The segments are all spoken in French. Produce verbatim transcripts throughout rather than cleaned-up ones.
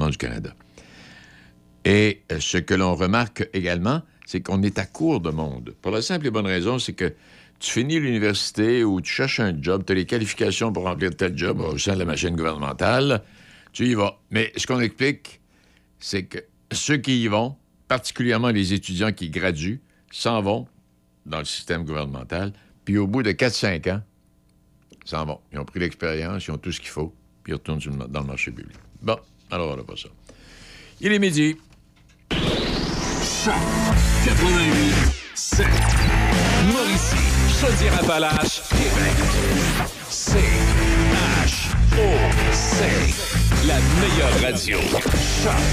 développement du Canada. Et ce que l'on remarque également, c'est qu'on est à court de monde. Pour la simple et bonne raison, c'est que tu finis l'université ou tu cherches un job, tu as les qualifications pour remplir tel job au sein de la machine gouvernementale, tu y vas. Mais ce qu'on explique, c'est que ceux qui y vont, particulièrement les étudiants qui graduent, s'en vont dans le système gouvernemental, puis au bout de quatre cinq ans, s'en vont. Ils ont pris l'expérience, ils ont tout ce qu'il faut, puis ils retournent dans le marché public. Bon, alors on n'a pas ça. Il est midi. Choc quatre-vingt-huit sept. Mauricie, Chaudière-Appalaches, Québec. C H O C. La meilleure radio. Choc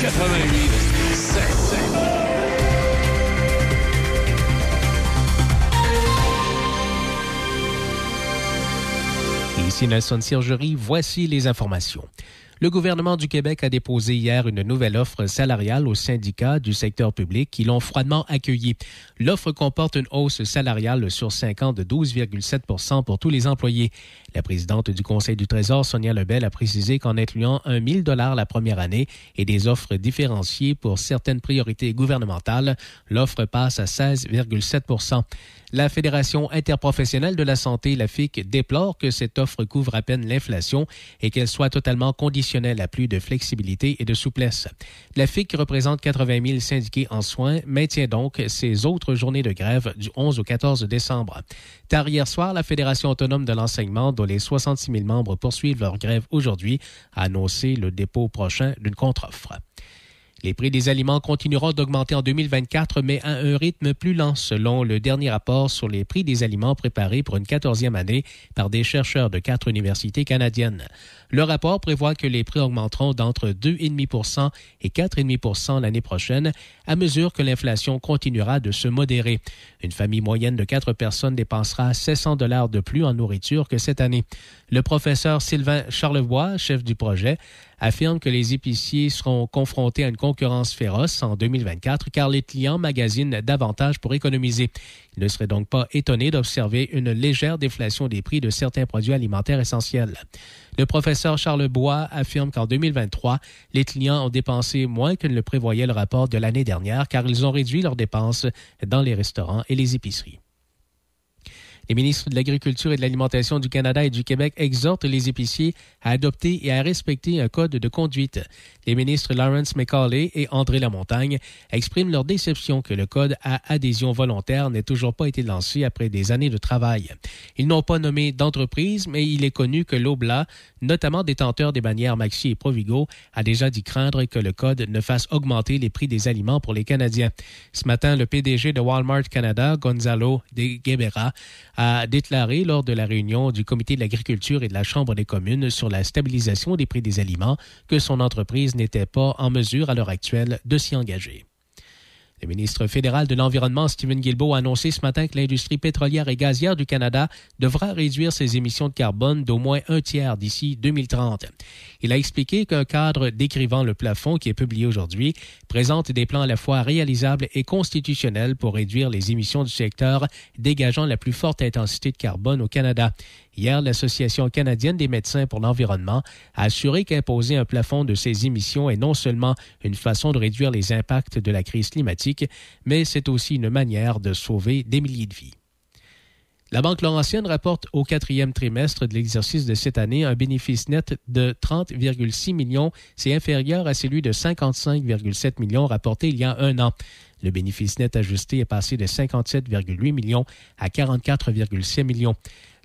quatre-vingt-huit sept. Ici Nelson Sergerie, voici les informations. Le gouvernement du Québec a déposé hier une nouvelle offre salariale aux syndicats du secteur public qui l'ont froidement accueillie. L'offre comporte une hausse salariale sur cinq ans de douze virgule sept pour cent pour tous les employés. La présidente du Conseil du Trésor, Sonia Lebel, a précisé qu'en incluant mille dollars la première année et des offres différenciées pour certaines priorités gouvernementales, l'offre passe à seize virgule sept pour cent. La Fédération interprofessionnelle de la santé, la F I C, déplore que cette offre couvre à peine l'inflation et qu'elle soit totalement conditionnelle à plus de flexibilité et de souplesse. La F I C, qui représente quatre-vingt mille syndiqués en soins, maintient donc ses autres journées de grève du onze au quatorze décembre. Tard hier soir, la Fédération autonome de l'enseignement, dont les soixante-six mille membres poursuivent leur grève aujourd'hui, a annoncé le dépôt prochain d'une contre-offre. Les prix des aliments continueront d'augmenter en deux mille vingt-quatre, mais à un rythme plus lent, selon le dernier rapport sur les prix des aliments préparé pour une quatorzième année par des chercheurs de quatre universités canadiennes. Le rapport prévoit que les prix augmenteront d'entre deux virgule cinq pour cent et quatre virgule cinq pour cent l'année prochaine, à mesure que l'inflation continuera de se modérer. Une famille moyenne de quatre personnes dépensera sept cents dollars de plus en nourriture que cette année. Le professeur Sylvain Charlebois, chef du projet, affirme que les épiciers seront confrontés à une concurrence féroce en deux mille vingt-quatre car les clients magasinent davantage pour économiser. Il ne serait donc pas étonné d'observer une légère déflation des prix de certains produits alimentaires essentiels. Le professeur Charlebois affirme qu'en deux mille vingt-trois, les clients ont dépensé moins que ne le prévoyait le rapport de l'année dernière car ils ont réduit leurs dépenses dans les restaurants et les épiceries. Les ministres de l'Agriculture et de l'Alimentation du Canada et du Québec exhortent les épiciers à adopter et à respecter un code de conduite. Les ministres Lawrence McCauley et André Lamontagne expriment leur déception que le code à adhésion volontaire n'ait toujours pas été lancé après des années de travail. Ils n'ont pas nommé d'entreprise, mais il est connu que Loblaws, notamment détenteur des bannières Maxi et Provigo, a déjà dit craindre que le code ne fasse augmenter les prix des aliments pour les Canadiens. Ce matin, le P D G de Walmart Canada, Gonzalo de Guevara, a déclaré lors de la réunion du Comité de l'agriculture et de la Chambre des communes sur la stabilisation des prix des aliments que son entreprise n'était pas en mesure à l'heure actuelle de s'y engager. Le ministre fédéral de l'Environnement, Stephen Guilbeault, a annoncé ce matin que l'industrie pétrolière et gazière du Canada devra réduire ses émissions de carbone d'au moins un tiers d'ici deux mille trente. Il a expliqué qu'un cadre décrivant le plafond qui est publié aujourd'hui présente des plans à la fois réalisables et constitutionnels pour réduire les émissions du secteur dégageant la plus forte intensité de carbone au Canada. Hier, l'Association canadienne des médecins pour l'environnement a assuré qu'imposer un plafond de ces émissions est non seulement une façon de réduire les impacts de la crise climatique, mais c'est aussi une manière de sauver des milliers de vies. La Banque Laurentienne rapporte au quatrième trimestre de l'exercice de cette année un bénéfice net de trente virgule six millions. C'est inférieur à celui de cinquante-cinq virgule sept millions rapporté il y a un an. Le bénéfice net ajusté est passé de cinquante-sept virgule huit millions à quarante-quatre virgule six millions.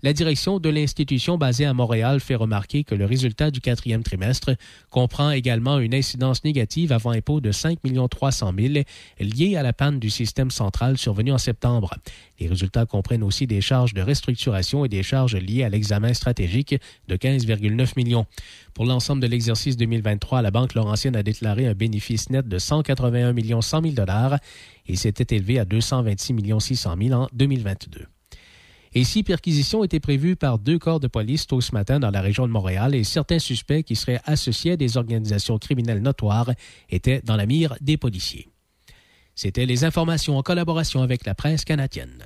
La direction de l'institution basée à Montréal fait remarquer que le résultat du quatrième trimestre comprend également une incidence négative avant impôt de cinq virgule trois millions liée à la panne du système central survenue en septembre. Les résultats comprennent aussi des charges de restructuration et des charges liées à l'examen stratégique de quinze virgule neuf millions. Pour l'ensemble de l'exercice deux mille vingt-trois, la Banque Laurentienne a déclaré un bénéfice net de cent quatre-vingt-un millions cent mille dollars et s'était élevé à deux cent vingt-six millions six cent mille en deux mille vingt-deux. Et six perquisitions étaient prévues par deux corps de police tôt ce matin dans la région de Montréal et certains suspects qui seraient associés à des organisations criminelles notoires étaient dans la mire des policiers. C'était les informations en collaboration avec la presse canadienne.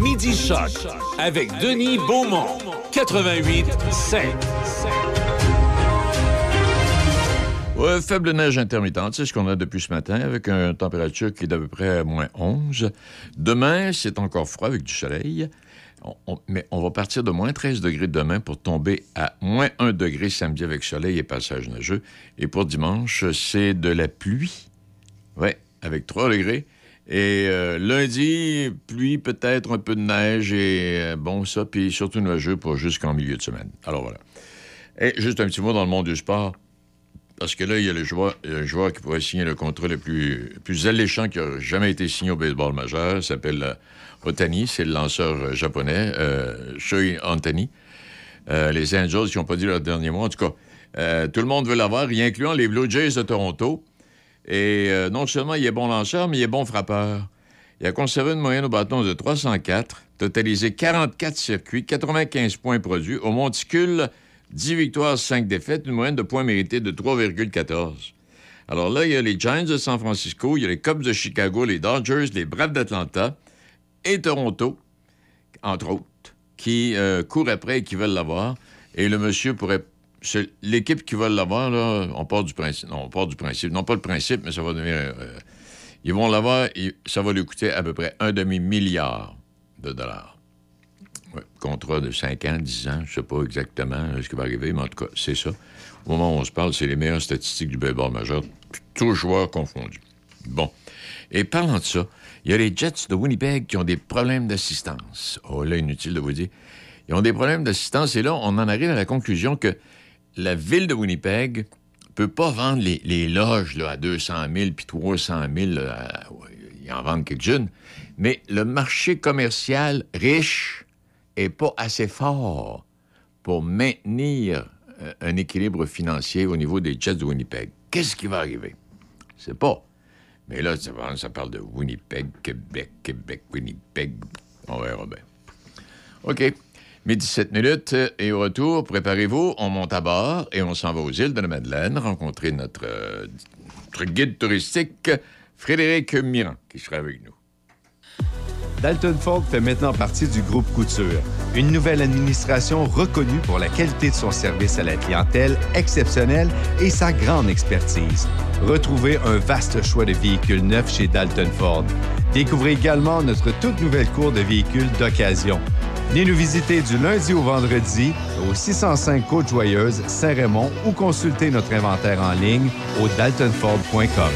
Midi Choc avec Denis Beaumont, quatre-vingt-huit sept. Ouais, faible neige intermittente, c'est ce qu'on a depuis ce matin, avec une température qui est d'à peu près à moins onze. Demain, c'est encore froid avec du soleil, on, on, mais on va partir de moins treize degrés demain pour tomber à moins un degré samedi avec soleil et passage neigeux. Et pour dimanche, c'est de la pluie, ouais, avec trois degrés. Et euh, lundi, pluie, peut-être un peu de neige et euh, bon, ça, puis surtout nuageux pour jusqu'en milieu de semaine. Alors voilà. Et juste un petit mot dans le monde du sport, parce que là, il y a le joueur, le joueur qui pourrait signer le contrat le plus, le plus alléchant qui a jamais été signé au baseball majeur. Il s'appelle Ohtani, c'est le lanceur japonais, euh, Shohei Ohtani. Euh, les Angels qui n'ont pas dit leur dernier mot. En tout cas, euh, tout le monde veut l'avoir, y incluant les Blue Jays de Toronto. Et euh, non seulement il est bon lanceur, mais il est bon frappeur. Il a conservé une moyenne au bâton de trois cent quatre, totalisé quarante-quatre circuits, quatre-vingt-quinze points produits. Au monticule, dix victoires, cinq défaites, une moyenne de points mérités de trois virgule quatorze. Alors là, il y a les Giants de San Francisco, il y a les Cubs de Chicago, les Dodgers, les Braves d'Atlanta et Toronto, entre autres, qui euh, courent après et qui veulent l'avoir. Et le monsieur pourrait... C'est l'équipe qui va l'avoir, là, on part du principe. Non, on part du principe. Non, pas le principe, mais ça va devenir... Euh, ils vont l'avoir, et ça va lui coûter à peu près un demi-milliard de dollars. Ouais, contrat de cinq ans, dix ans, je ne sais pas exactement ce qui va arriver, mais en tout cas, c'est ça. Au moment où on se parle, c'est les meilleures statistiques du baseball majeur, tous joueurs confondus. Bon. Et parlant de ça, il y a les Jets de Winnipeg qui ont des problèmes d'assistance. Oh là, inutile de vous dire. Ils ont des problèmes d'assistance, et là, on en arrive à la conclusion que la ville de Winnipeg peut pas vendre les, les loges là, à deux cent mille puis trois cent mille. Là, à, ouais, ils en vendent quelques-unes. Mais le marché commercial riche est pas assez fort pour maintenir euh, un équilibre financier au niveau des Jets de Winnipeg. Qu'est-ce qui va arriver? Je sais pas. Mais là, ça, ça parle de Winnipeg, Québec, Québec, Winnipeg. On verra bien. OK. midi dix-sept minutes et au retour, préparez-vous, on monte à bord et on s'en va aux îles de la Madeleine rencontrer notre, euh, notre guide touristique Frédéric Myrand qui sera avec nous. Dalton Ford fait maintenant partie du groupe Couture, une nouvelle administration reconnue pour la qualité de son service à la clientèle exceptionnelle et sa grande expertise. Retrouvez un vaste choix de véhicules neufs chez Dalton Ford. Découvrez également notre toute nouvelle cour de véhicules d'occasion. Venez nous visiter du lundi au vendredi au six cent cinq Côte-Joyeuse, Saint-Raymond ou consultez notre inventaire en ligne au dalton ford point com.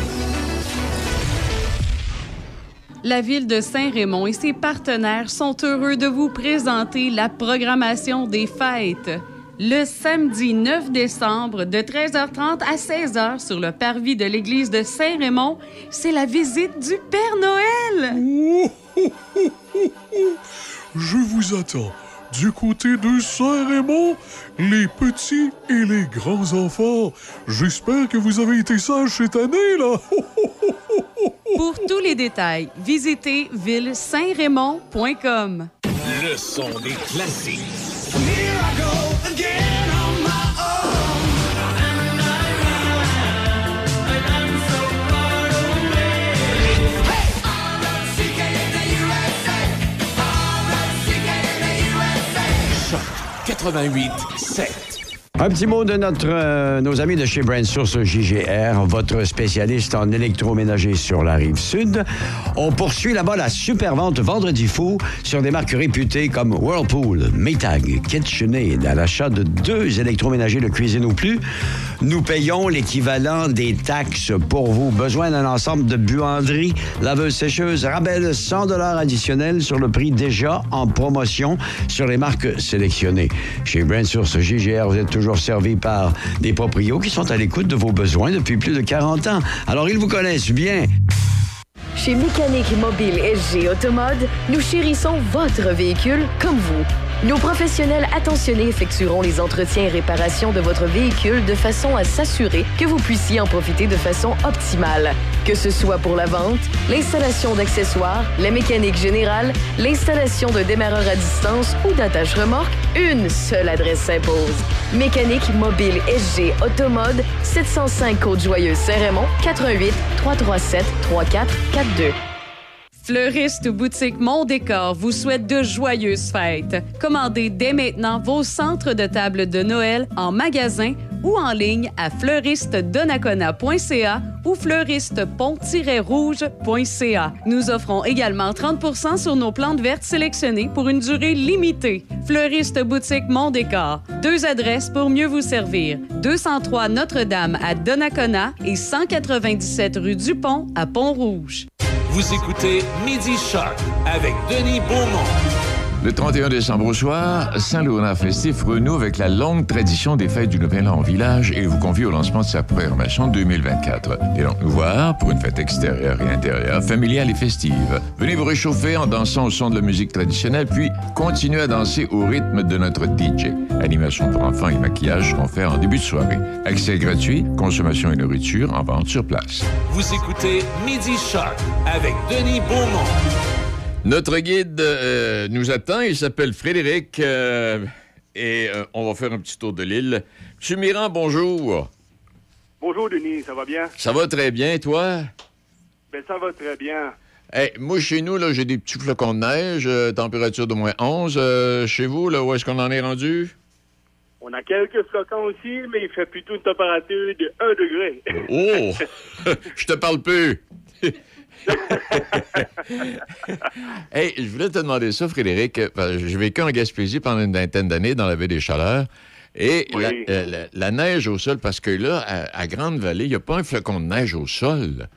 La Ville de Saint-Raymond et ses partenaires sont heureux de vous présenter la programmation des fêtes. Le samedi neuf décembre, de treize heures trente à seize heures, sur le parvis de l'église de Saint-Raymond, c'est la visite du Père Noël! Ouh, ouh, ouh, ouh, ouh. Je vous attends. Du côté de Saint-Raymond, les petits et les grands enfants. J'espère que vous avez été sages cette année, là. Pour tous les détails, visitez ville saint raymond point com. Le son des classiques. quatre-vingt-huit sept. Un petit mot de notre, euh, nos amis de chez Brain Source G G R, votre spécialiste en électroménager sur la Rive-Sud. On poursuit là-bas la super vente Vendredi Fou sur des marques réputées comme Whirlpool, Maytag, KitchenAid. À l'achat de deux électroménagers de cuisine ou plus, nous payons l'équivalent des taxes pour vous. Besoin d'un ensemble de buanderies, laveuses sécheuses, rabais de cent dollars additionnels sur le prix déjà en promotion sur les marques sélectionnées. Chez Brain Source G G R, vous êtes toujours servi par des proprios qui sont à l'écoute de vos besoins depuis plus de quarante ans. Alors, ils vous connaissent bien. Chez Mécanique Mobile S G Automode, nous chérissons votre véhicule comme vous. Nos professionnels attentionnés effectueront les entretiens et réparations de votre véhicule de façon à s'assurer que vous puissiez en profiter de façon optimale. Que ce soit pour la vente, l'installation d'accessoires, la mécanique générale, l'installation de démarreur à distance ou d'attache remorque, une seule adresse s'impose. Mécanique Mobile S G Automode, sept cent cinq Côte-Joyeuse, Saint-Raymond, quatre un huit, trois trois sept, trois quatre quatre deux. Fleuriste Boutique Mont-Décor vous souhaite de joyeuses fêtes. Commandez dès maintenant vos centres de table de Noël en magasin ou en ligne à fleuriste donnacona point c a ou fleuriste pont tiret rouge point c a. Nous offrons également trente pour cent sur nos plantes vertes sélectionnées pour une durée limitée. Fleuriste Boutique Mont-Décor. Deux adresses pour mieux vous servir. deux cent trois Notre-Dame à Donnacona et cent quatre-vingt-dix-sept rue Dupont à Pont-Rouge. Vous écoutez Midi Choc avec Denis Beaumont. Le trente et un décembre au soir, Saint-Laurent Festif renoue avec la longue tradition des fêtes du Nouvel An au village et vous convie au lancement de sa programmation deux mille vingt-quatre. Et donc nous voir pour une fête extérieure et intérieure, familiale et festive. Venez vous réchauffer en dansant au son de la musique traditionnelle, puis continuez à danser au rythme de notre D J. Animation pour enfants et maquillage seront faits en début de soirée. Accès gratuit, consommation et nourriture en vente sur place. Vous écoutez Midi Choc avec Denis Beaumont. Notre guide euh, nous attend, il s'appelle Frédéric euh, et euh, on va faire un petit tour de l'île. Monsieur Myrand, bonjour. Bonjour Denis, ça va bien? Ça va très bien, toi? Ben ça va très bien. Hey, moi, chez nous, là, j'ai des petits flocons de neige, euh, température de moins onze. Euh, chez vous, là, où est-ce qu'on en est rendu? On a quelques flocons aussi, mais il fait plutôt une température de un degré. Oh! Je te parle plus! Hey, je voulais te demander ça, Frédéric. J'ai vécu en Gaspésie pendant une vingtaine d'années dans la baie des Chaleurs. Et oui. la, la, la neige au sol, parce que là, à, à Grande-Vallée, il n'y a pas un flocon de neige au sol.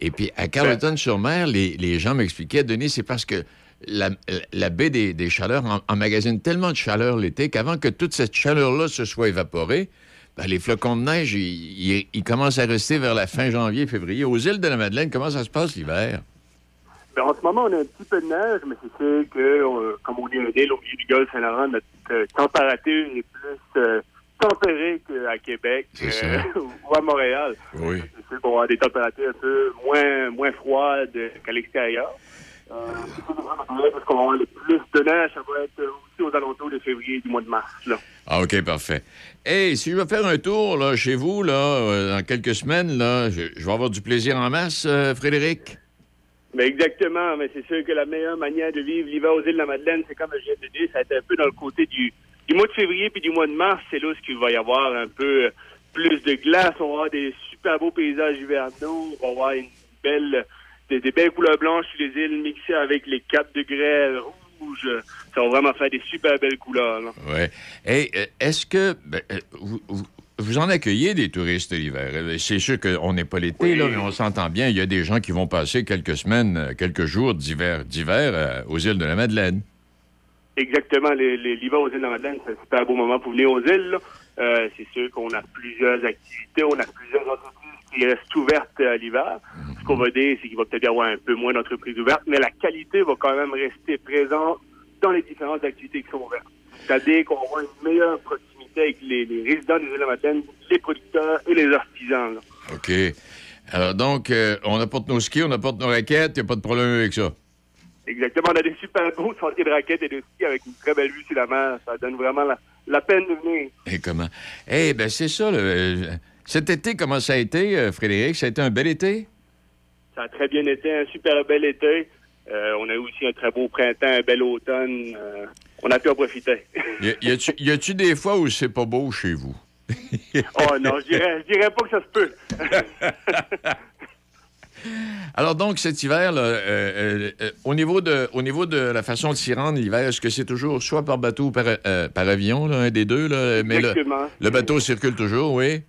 Et puis, à Carleton-sur-Mer, les, les gens m'expliquaient, Denis, c'est parce que la, la baie des, des Chaleurs en, emmagasine tellement de chaleur l'été qu'avant que toute cette chaleur-là se soit évaporée, ben, les flocons de neige, ils, ils, ils commencent à rester vers la fin janvier, février. Aux îles de la Madeleine, comment ça se passe l'hiver? Ben, en ce moment, on a un petit peu de neige, mais c'est sûr que, on, comme on est un île au milieu du golfe Saint-Laurent, notre euh, température est plus euh, tempérée qu'à Québec euh, ou à Montréal. Oui. C'est sûr qu'on va avoir des températures un peu moins, moins froides qu'à l'extérieur. Euh, parce qu'on va avoir le plus de neige, ça va être aussi aux alentours de février du mois de mars. Là. Ah, OK, parfait. Hey, si je veux faire un tour là, chez vous, là, euh, dans quelques semaines, là, je, je vais avoir du plaisir en masse, euh, Frédéric? Ben exactement, mais c'est sûr que la meilleure manière de vivre l'hiver aux îles de la Madeleine, c'est comme je viens de dire, ça va être un peu dans le côté du, du mois de février puis du mois de mars, c'est là où il va y avoir un peu plus de glace, on va avoir des super beaux paysages hivernaux, on va avoir une belle... Des, des belles couleurs blanches sur les îles mixées avec les quatre degrés rouges. Ça va vraiment faire des super belles couleurs. Oui. Et est-ce que ben, vous, vous en accueillez des touristes l'hiver? C'est sûr qu'on n'est pas l'été, oui. Là, mais on s'entend bien. Il y a des gens qui vont passer quelques semaines, quelques jours d'hiver, d'hiver euh, aux îles de la Madeleine. Exactement. Les, les, l'hiver aux îles de la Madeleine, c'est un super beau moment pour venir aux îles. Là. Euh, c'est sûr qu'on a plusieurs activités, on a plusieurs entreprises. Il reste ouverte à l'hiver. Ce qu'on va dire, c'est qu'il va peut-être y avoir un peu moins d'entreprises ouvertes, mais la qualité va quand même rester présente dans les différentes activités qui sont ouvertes. C'est-à-dire qu'on aura une meilleure proximité avec les, les résidents des îles de la Madeleine, les producteurs et les artisans. Là. OK. Alors donc, euh, on apporte nos skis, on apporte nos raquettes, il n'y a pas de problème avec ça. Exactement. On a des super beaux sentiers de raquettes et de skis avec une très belle vue sur la mer. Ça donne vraiment la, la peine de venir. Et comment? Eh bien, c'est ça, le... Cet été, comment ça a été, euh, Frédéric? Ça a été un bel été? Ça a très bien été, un super bel été. Euh, on a eu aussi un très beau printemps, un bel automne. Euh, on a pu en profiter. y a, y a-tu des fois où c'est pas beau chez vous? Oh non, je dirais, je dirais pas que ça se peut. Alors donc, cet hiver, là, euh, euh, au, niveau de, au niveau de la façon de s'y rendre l'hiver, est-ce que c'est toujours soit par bateau ou par, euh, par avion, là, un des deux? Là, mais exactement. Le, le bateau circule toujours, oui?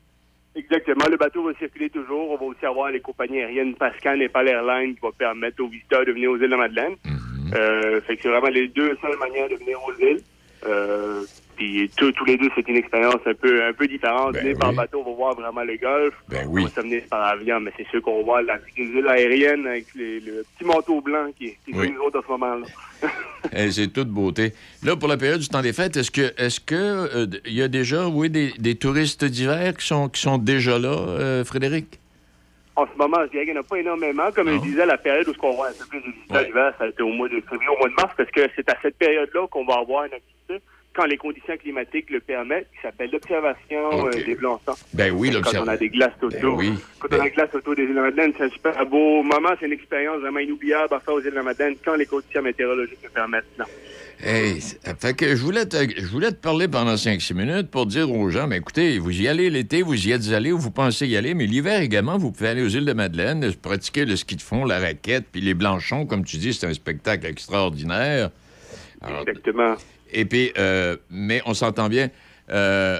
Exactement. Le bateau va circuler toujours. On va aussi avoir les compagnies aériennes Pascan et Pal Airlines qui vont permettre aux visiteurs de venir aux îles de la Madeleine. Mm-hmm. Euh, fait que c'est vraiment les deux seules manières de venir aux îles. Euh, puis tous les deux, c'est une expérience un peu, un peu différente. Ben oui. Par bateau, on va voir vraiment le golfe. Ben oui. On va s'amener par avion, mais c'est sûr qu'on va voir la île aérienne avec les, le petit manteau blanc qui est sur nous autres en ce moment-là. Et c'est toute beauté. Là, pour la période du temps des fêtes, est-ce que est-ce que euh, y a déjà oui, des, des touristes d'hiver qui sont, qui sont déjà là, euh, Frédéric? En ce moment, je dirais qu'il n'y en a pas énormément. Comme non. Je disais, la période où on voit un peu plus de visiteurs ouais. d'hiver, ça a été au mois de février, au mois de mars, parce que c'est à cette période-là qu'on va avoir une activité quand les conditions climatiques le permettent, qui s'appelle l'observation okay. euh, des Blancs-Sangs. Ben oui, l'observation. Quand on a des glaces autour. Ben oui. Quand ben... on a des glaces autour des îles de la Madeleine, c'est un super beau moment. C'est une expérience vraiment inoubliable à faire aux îles de la Madeleine quand les conditions météorologiques le permettent. Hey, fait que je voulais te, je voulais te parler pendant cinq six minutes pour dire aux gens, mais écoutez, vous y allez l'été, vous y êtes allés ou vous pensez y aller, mais l'hiver également, vous pouvez aller aux îles de Madeleine, pratiquer le ski de fond, la raquette, puis les Blanchons, comme tu dis, c'est un spectacle extraordinaire. Alors, exactement. Et puis, euh, mais on s'entend bien, euh,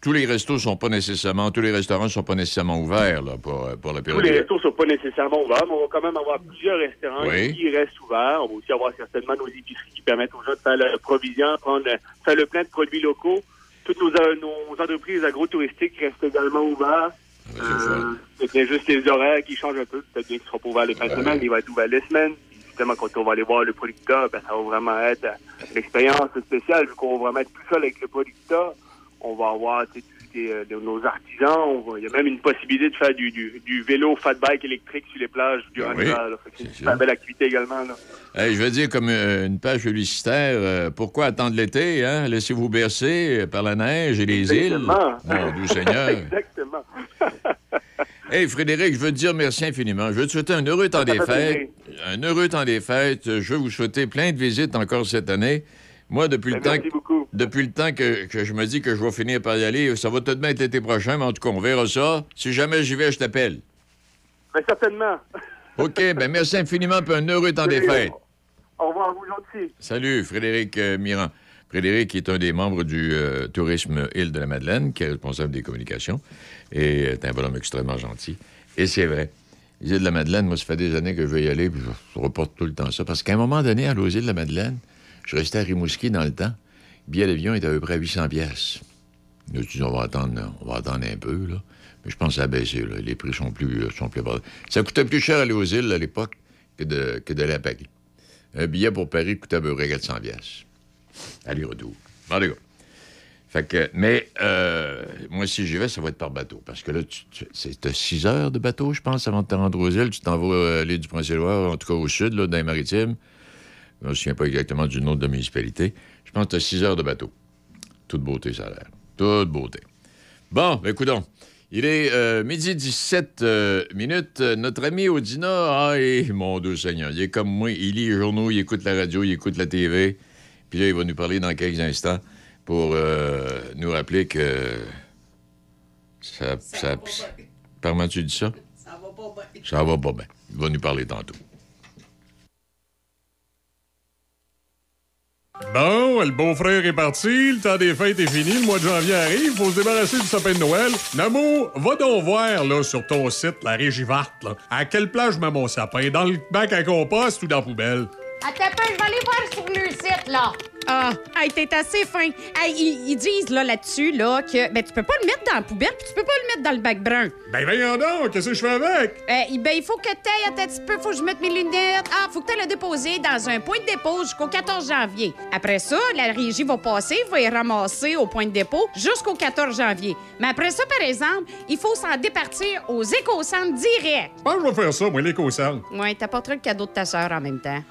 tous les restos sont pas nécessairement, tous les restaurants sont pas nécessairement ouverts là, pour, pour la période. Tous les restos sont pas nécessairement ouverts, mais on va quand même avoir plusieurs restaurants oui. qui restent ouverts. On va aussi avoir certainement nos épiceries qui permettent aux gens de faire la provision, prendre, faire le plein de produits locaux. Toutes nos, nos entreprises agro-touristiques restent également ouvertes. Ah, euh, c'est juste les horaires qui changent un peu. Peut-être bien qu'ils ne seront pas ouverts les fins de semaine, ils vont être ouverts les semaines. Quand on va aller voir le producteur, ben, ça va vraiment être l'expérience spéciale, vu qu'on va vraiment être tout seul avec le producteur. On va avoir tu sais, des, euh, de nos artisans. Il y a même une possibilité de faire du, du, du vélo fat bike électrique sur les plages durant oui, l'hiver. C'est une super belle activité également. Là. Hey, je veux dire, comme euh, une page publicitaire, euh, pourquoi attendre l'été? Hein? Laissez-vous bercer par la neige et les exactement. Îles. Mon doux Seigneur. Exactement. Hey Frédéric, je veux te dire merci infiniment. Je veux te souhaiter un heureux temps des fêtes. Un heureux temps des fêtes. Je veux vous souhaiter plein de visites encore cette année. Moi, depuis le temps, depuis le temps que, que je me dis que je vais finir par y aller, ça va tout de même être l'été prochain, mais en tout cas, on verra ça. Si jamais j'y vais, je t'appelle. Bien, certainement. OK, bien, merci infiniment, puis un heureux temps des fêtes. Au revoir, vous aussi. Salut, Frédéric euh, Myrand. Frédéric est un des membres du euh, Tourisme Île de la Madeleine, qui est responsable des communications, et est un bonhomme extrêmement gentil. Et c'est vrai. Les Îles de la Madeleine, moi, ça fait des années que je veux y aller, puis je reporte tout le temps ça. Parce qu'à un moment donné, à aux Îles de la Madeleine, je restais à Rimouski dans le temps, le billet d'avion était à peu près à huit cents piastres. Nous disons, on va attendre, on va attendre un peu, là. Mais je pense que ça a baissé, là. Les prix sont plus... sont plus bas. Ça coûtait plus cher aller aux îles, à l'époque, que de, que d'aller à Paris. Un billet pour Paris coûtait à peu près quatre cents piastres. Aller-retour. En tout cas. Fait que, mais euh, moi, si j'y vais, ça va être par bateau. Parce que là, tu, tu, c'est six heures de bateau, je pense, avant de te rendre aux îles. Tu t'en vas à l'île du Prince-Édouard, en tout cas au sud, là, dans les Maritimes. Je ne me souviens pas exactement du nom de la municipalité. Je pense que tu as six heures de bateau. Toute beauté, ça a l'air. Toute beauté. Bon, ben, coudonc. Il est euh, midi dix-sept euh, minutes. Notre ami Odina, ah, mon Dieu Seigneur, il est comme moi. Il lit les journaux, il écoute la radio, il écoute la T V. Puis là, il va nous parler dans quelques instants pour euh, nous rappeler que... Ça, ça, ça va pas bien. Comment tu dis ça? Ça va pas bien. Ça va pas bien. Il va nous parler tantôt. Bon, le beau-frère est parti, le temps des fêtes est fini, le mois de janvier arrive, faut se débarrasser du sapin de Noël. Namo, va donc voir, là, sur ton site, la Régivarte, là. À quelle place je mets mon sapin? Dans le bac à compost ou dans la poubelle? Attends un peu, je vais aller voir sur le site, là. Ah, hey, t'es assez fin. Hey, ils, ils disent, là, là-dessus, là, que ben, tu peux pas le mettre dans la poubelle puis tu peux pas le mettre dans le bac brun. Ben, voyons donc, qu'est-ce que je fais avec? Euh, ben, il faut que t'ailles, attends un petit peu, faut que je mette mes lunettes. Ah, faut que t'ailles le déposer dans un point de dépôt jusqu'au quatorze janvier. Après ça, la régie va passer, va y ramasser au point de dépôt jusqu'au quatorze janvier. Mais après ça, par exemple, il faut s'en départir aux éco-centres direct. Ben, je vais faire ça, moi, l'éco-centre. Ouais, t'apporteras le cadeau de ta sœur en même temps.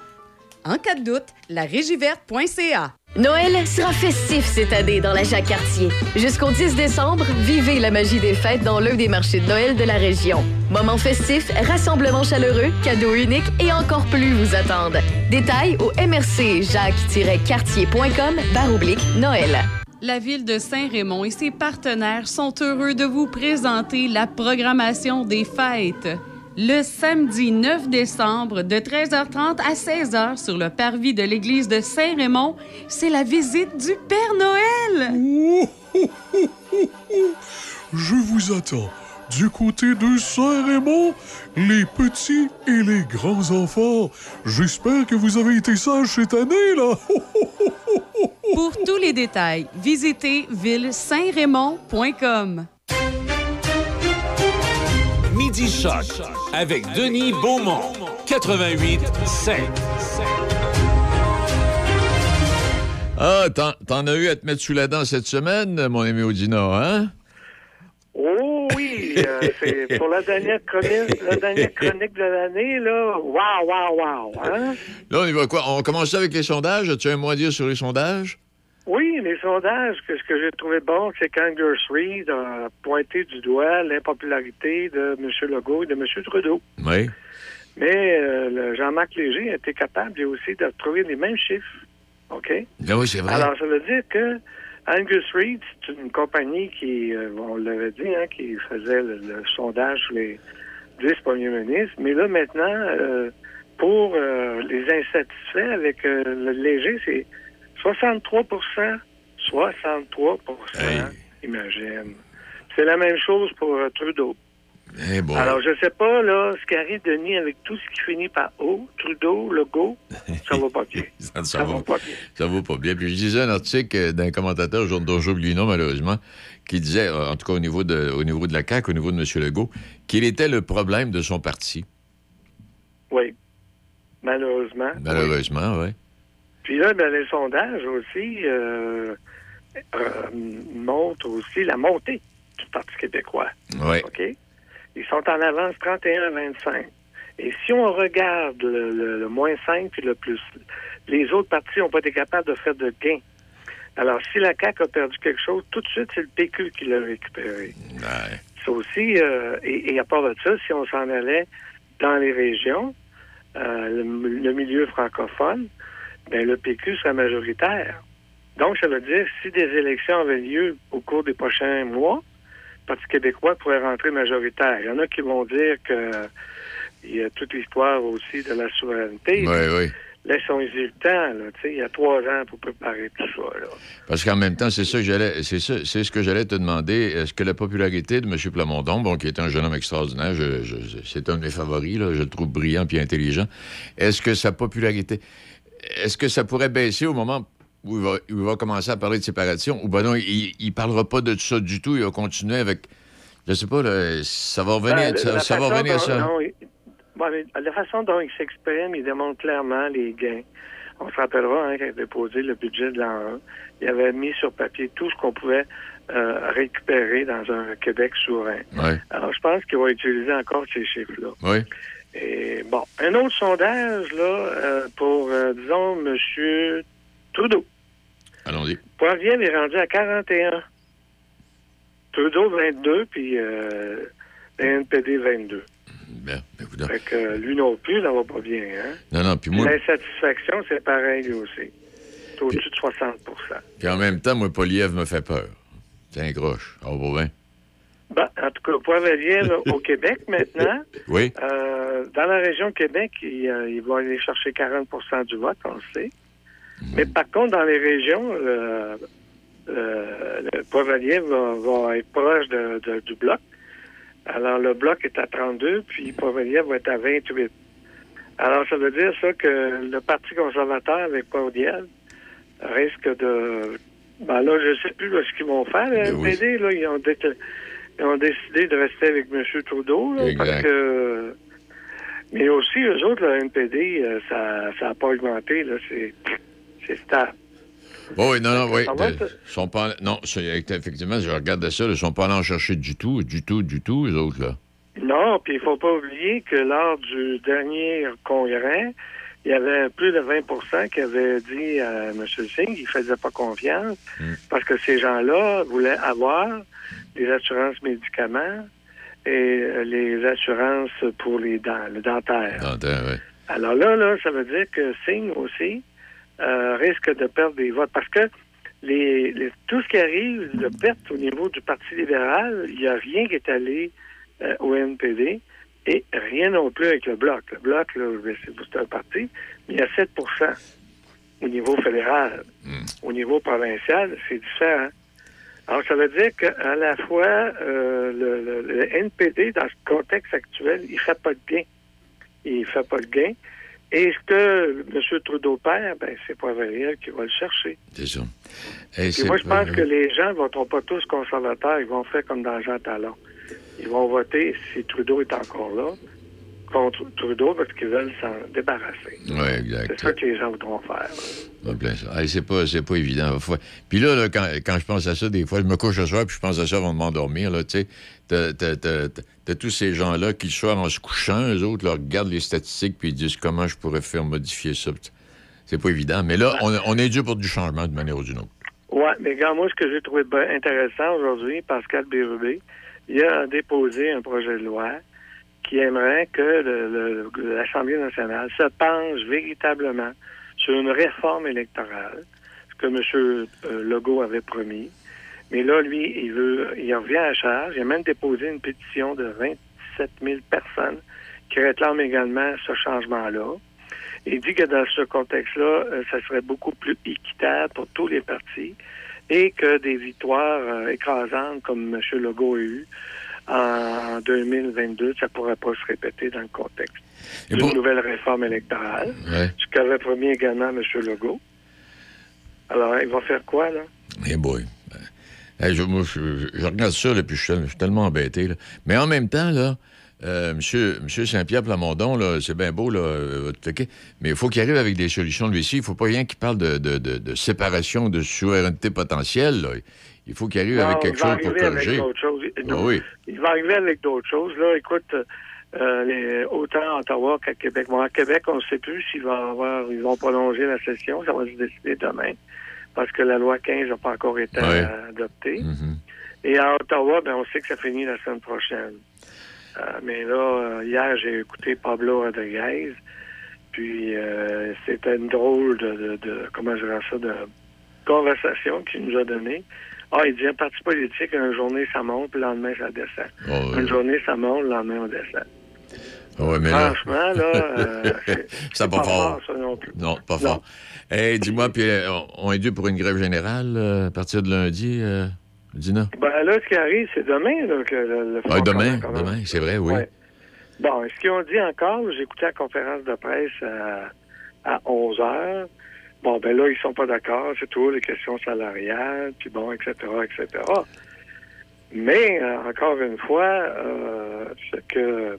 En cas de doute, la régiverte.ca. Noël sera festif cette année dans la Jacques-Cartier. Jusqu'au dix décembre, vivez la magie des fêtes dans l'un des marchés de Noël de la région. Moments festifs, rassemblements chaleureux, cadeaux uniques et encore plus vous attendent. Détails au m r c jacques tiret quartier point com barre oblique Noël. La Ville de Saint-Raymond et ses partenaires sont heureux de vous présenter la programmation des fêtes. Le samedi neuf décembre, de treize heures trente à seize heures, sur le parvis de l'église de Saint-Raymond, c'est la visite du Père Noël! Oh, oh, oh, oh, oh. Je vous attends. Du côté de Saint-Raymond, les petits et les grands enfants. J'espère que vous avez été sages cette année, là! Oh, oh, oh, oh, oh, oh. Pour tous les détails, visitez ville saint raymond point com. Midi Choc avec Denis Beaumont, quatre-vingt-huit virgule cinq. Ah, t'en, t'en as eu à te mettre sous la dent cette semaine, mon ami Odina, hein? Oh oui, euh, c'est pour la dernière chronique, la dernière chronique de l'année, là, waouh, waouh, waouh, hein? Là, on y va quoi? On commence avec les sondages? As-tu un mot à dire sur les sondages? Oui, les sondages, que ce que j'ai trouvé bon, c'est qu'Angus Reid a pointé du doigt l'impopularité de M. Legault et de M. Trudeau. Oui. Mais euh, le Jean-Marc Léger a été capable, lui aussi, de retrouver les mêmes chiffres. OK? Ben oui, c'est vrai. Alors, ça veut dire que Angus Reid, c'est une compagnie qui, euh, on l'avait dit, hein, qui faisait le, le sondage sur les dix premiers ministres, mais là, maintenant, euh, pour euh, les insatisfaits avec euh, le léger, c'est soixante-trois pour cent hey. Imagine. C'est la même chose pour euh, Trudeau. Hey boy. Alors, je sais pas, là, ce qu'arrive Denis avec tout ce qui finit par O, Trudeau, Legault, ça va pas bien. ça, ça, ça va, va pas bien. Ça va pas bien. Puis je lisais un article d'un commentateur, dont j'oublie le nom, malheureusement, qui disait, en tout cas au niveau de, au niveau de la C A Q, au niveau de M. Legault, qu'il était le problème de son parti. Oui. Malheureusement. Malheureusement, oui. oui. Puis là, ben, les sondages aussi euh, euh, montrent aussi la montée du Parti québécois. Oui. OK? Ils sont en avance trente et un à vingt-cinq. Et si on regarde le, le, le moins cinq puis le plus, les autres partis n'ont pas été capables de faire de gains. Alors, si la C A Q a perdu quelque chose, tout de suite, c'est le P Q qui l'a récupéré. Ouais. C'est aussi, euh, et, et à part de ça, si on s'en allait dans les régions, euh, le, le milieu francophone, ben, le P Q serait majoritaire. Donc, ça veut dire, si des élections avaient lieu au cours des prochains mois, le Parti québécois pourrait rentrer majoritaire. Il y en a qui vont dire qu'il y a toute l'histoire aussi de la souveraineté. Oui, oui. Laissons-y le temps, là, tu sais, il y a trois ans pour préparer tout ça, là. Parce qu'en même temps, c'est ça que j'allais, c'est ça, c'est ce que j'allais te demander. Est-ce que la popularité de M. Plamondon, bon, qui est un jeune homme extraordinaire, je, je, c'est un de mes favoris, là, je le trouve brillant puis intelligent, est-ce que sa popularité, est-ce que ça pourrait baisser au moment où il va, où il va commencer à parler de séparation, ou ben non, il ne parlera pas de ça du tout, il va continuer avec, je sais pas, là, ça va revenir, ben, ça, ça va revenir à ça. Non, il... bon, mais la façon dont il s'exprime, il démontre clairement les gains. On se rappellera, hein, quand il a déposé le budget de l'an un, il avait mis sur papier tout ce qu'on pouvait euh, récupérer dans un Québec souverain. Ouais. Alors, je pense qu'il va utiliser encore ces chiffres-là. Oui. Et bon, un autre sondage, là, euh, pour, euh, disons, M. Trudeau. Allons-y. Poilievre est rendu à quarante et un. Trudeau, vingt-deux, puis euh, N P D, vingt-deux. Bien, bien fait que euh, lui non plus, ça va pas bien, hein? Non, non, puis moi... L'insatisfaction, c'est pareil, lui aussi. C'est au-dessus puis... de soixante pour cent. Puis en même temps, moi, Poilievre me fait peur. C'est un groche. Oh, bon, ben. Ben, en tout cas, Poivre-Lièvre au Québec maintenant. Oui. Euh, dans la région Québec, ils euh, il vont aller chercher quarante pour cent du vote, on le sait. Mmh. Mais par contre, dans les régions, le, le, le Poivre-Lièvre va, va être proche de, de, du Bloc. Alors, le Bloc est à trente-deux, puis Poivre-Lièvre va être à vingt-huit. Alors, ça veut dire ça que le Parti conservateur avec Poivre-Lièvre risque de... Ben là, je sais plus là, ce qu'ils vont faire. Les N P D, oui. là, ils ont déclaré... Ils ont décidé de rester avec M. Trudeau, là, parce que... Mais aussi, eux autres, le N P D, ça n'a pas augmenté, là, c'est, c'est stable. Oh oui, non, non, oui. De... Sont pas... Non, c'est... effectivement, je regarde ça, ils ne sont pas allés en chercher du tout, du tout, du tout, eux autres, là. Non, puis il ne faut pas oublier que lors du dernier congrès, il y avait plus de vingt pour cent qui avaient dit à M. Singh qu'ils ne faisaient pas confiance, mm. parce que ces gens-là voulaient avoir... les assurances médicaments et les assurances pour les dents, le dentaire. Dentaire, oui. Alors là, là, ça veut dire que Singh aussi euh, risque de perdre des votes. Parce que les, les, tout ce qui arrive de perte au niveau du Parti libéral, il n'y a rien qui est allé euh, au N P D et rien non plus avec le Bloc. Le Bloc, là, c'est un parti, mais il y a sept pour cent au niveau fédéral. Mm. Au niveau provincial, c'est différent. Alors, ça veut dire qu'à la fois, euh, le, le, le N P D, dans ce contexte actuel, il ne fait pas de gain. Il ne fait pas de gain. Et ce que M. Trudeau perd, ben, c'est Poivre-Lièvre qui va le chercher. C'est ça. Et c'est moi, je pense que les gens ne voteront pas tous conservateurs. Ils vont faire comme dans Jean Talon. Ils vont voter, si Trudeau est encore là, contre Trudeau parce qu'ils veulent s'en débarrasser. Oui, exact. C'est ça que les gens voudront faire. Hey, c'est pas, c'est pas évident. Faut... Puis là, là quand, quand je pense à ça, des fois, je me couche le soir puis je pense à ça avant de m'endormir. Tu sais, t'as, t'as, t'as, t'as tous ces gens-là qui, le soir, en se couchant, eux autres, là, regardent les statistiques puis ils disent comment je pourrais faire modifier ça. C'est pas évident. Mais là, on, on est dû pour du changement, d'une manière ou d'une autre. Oui, mais regarde, moi, ce que j'ai trouvé intéressant aujourd'hui, Pascal Bérubé, il a déposé un projet de loi qui aimerait que le, le, l'Assemblée nationale se penche véritablement sur une réforme électorale, ce que M. Legault avait promis. Mais là, lui, il veut, il revient à charge. Il a même déposé une pétition de vingt-sept mille personnes qui réclament également ce changement-là. Il dit que dans ce contexte-là, ça serait beaucoup plus équitable pour tous les partis et que des victoires écrasantes comme M. Legault a eu en deux mille vingt-deux, ça ne pourrait pas se répéter dans le contexte d'une bon... nouvelle réforme électorale, ouais. Ce qu'avait promis également M. Legault. Alors, il va faire quoi, là? Eh hey boy. Hey, je, moi, je, je regarde ça, là, puis je, je suis tellement embêté. Là. Mais en même temps, là, euh, monsieur, monsieur Saint-Pierre Plamondon, là, c'est bien beau, là, votre cliquet, mais il faut qu'il arrive avec des solutions, lui-ci. Il ne faut pas rien qu'il parle de, de, de, de séparation, de souveraineté potentielle, là. Il faut qu'il arrive non, avec quelque chose pour corriger. Donc, oui. Il va arriver avec d'autres choses. Là, écoute, euh, les, autant à Ottawa qu'à Québec. Bon, à Québec, on ne sait plus s'ils vont avoir, ils vont prolonger la session. Ça va se décider demain. Parce que la loi quinze n'a pas encore été ouais. adoptée. Mm-hmm. Et à Ottawa, ben, on sait que ça finit la semaine prochaine. Euh, mais là, euh, hier, j'ai écouté Pablo Rodriguez. Puis, euh, c'était une drôle de, de, de comment je dirais ça, de conversation qu'il nous a donnée. Ah, il dit un parti politique, une journée ça monte, puis le lendemain ça descend. Oh, oui. Une journée ça monte, le lendemain on descend. Oh, oui, mais franchement, là, là euh, c'est, c'est pas, pas fort. fort, ça non plus. Non, pas non. fort. Hey, dis-moi, puis on est dû pour une grève générale euh, à partir de lundi, euh, Dina? Ben là, ce qui arrive, c'est demain, là, que le, le ah, demain, commun, demain, c'est vrai, oui. Ouais. Bon, ce qu'ils ont dit encore, j'ai écouté la conférence de presse à, à onze heures. Bon, ben là, ils sont pas d'accord, c'est tout, les questions salariales, puis bon, et cetera, et cetera. Mais, euh, encore une fois, euh, ce que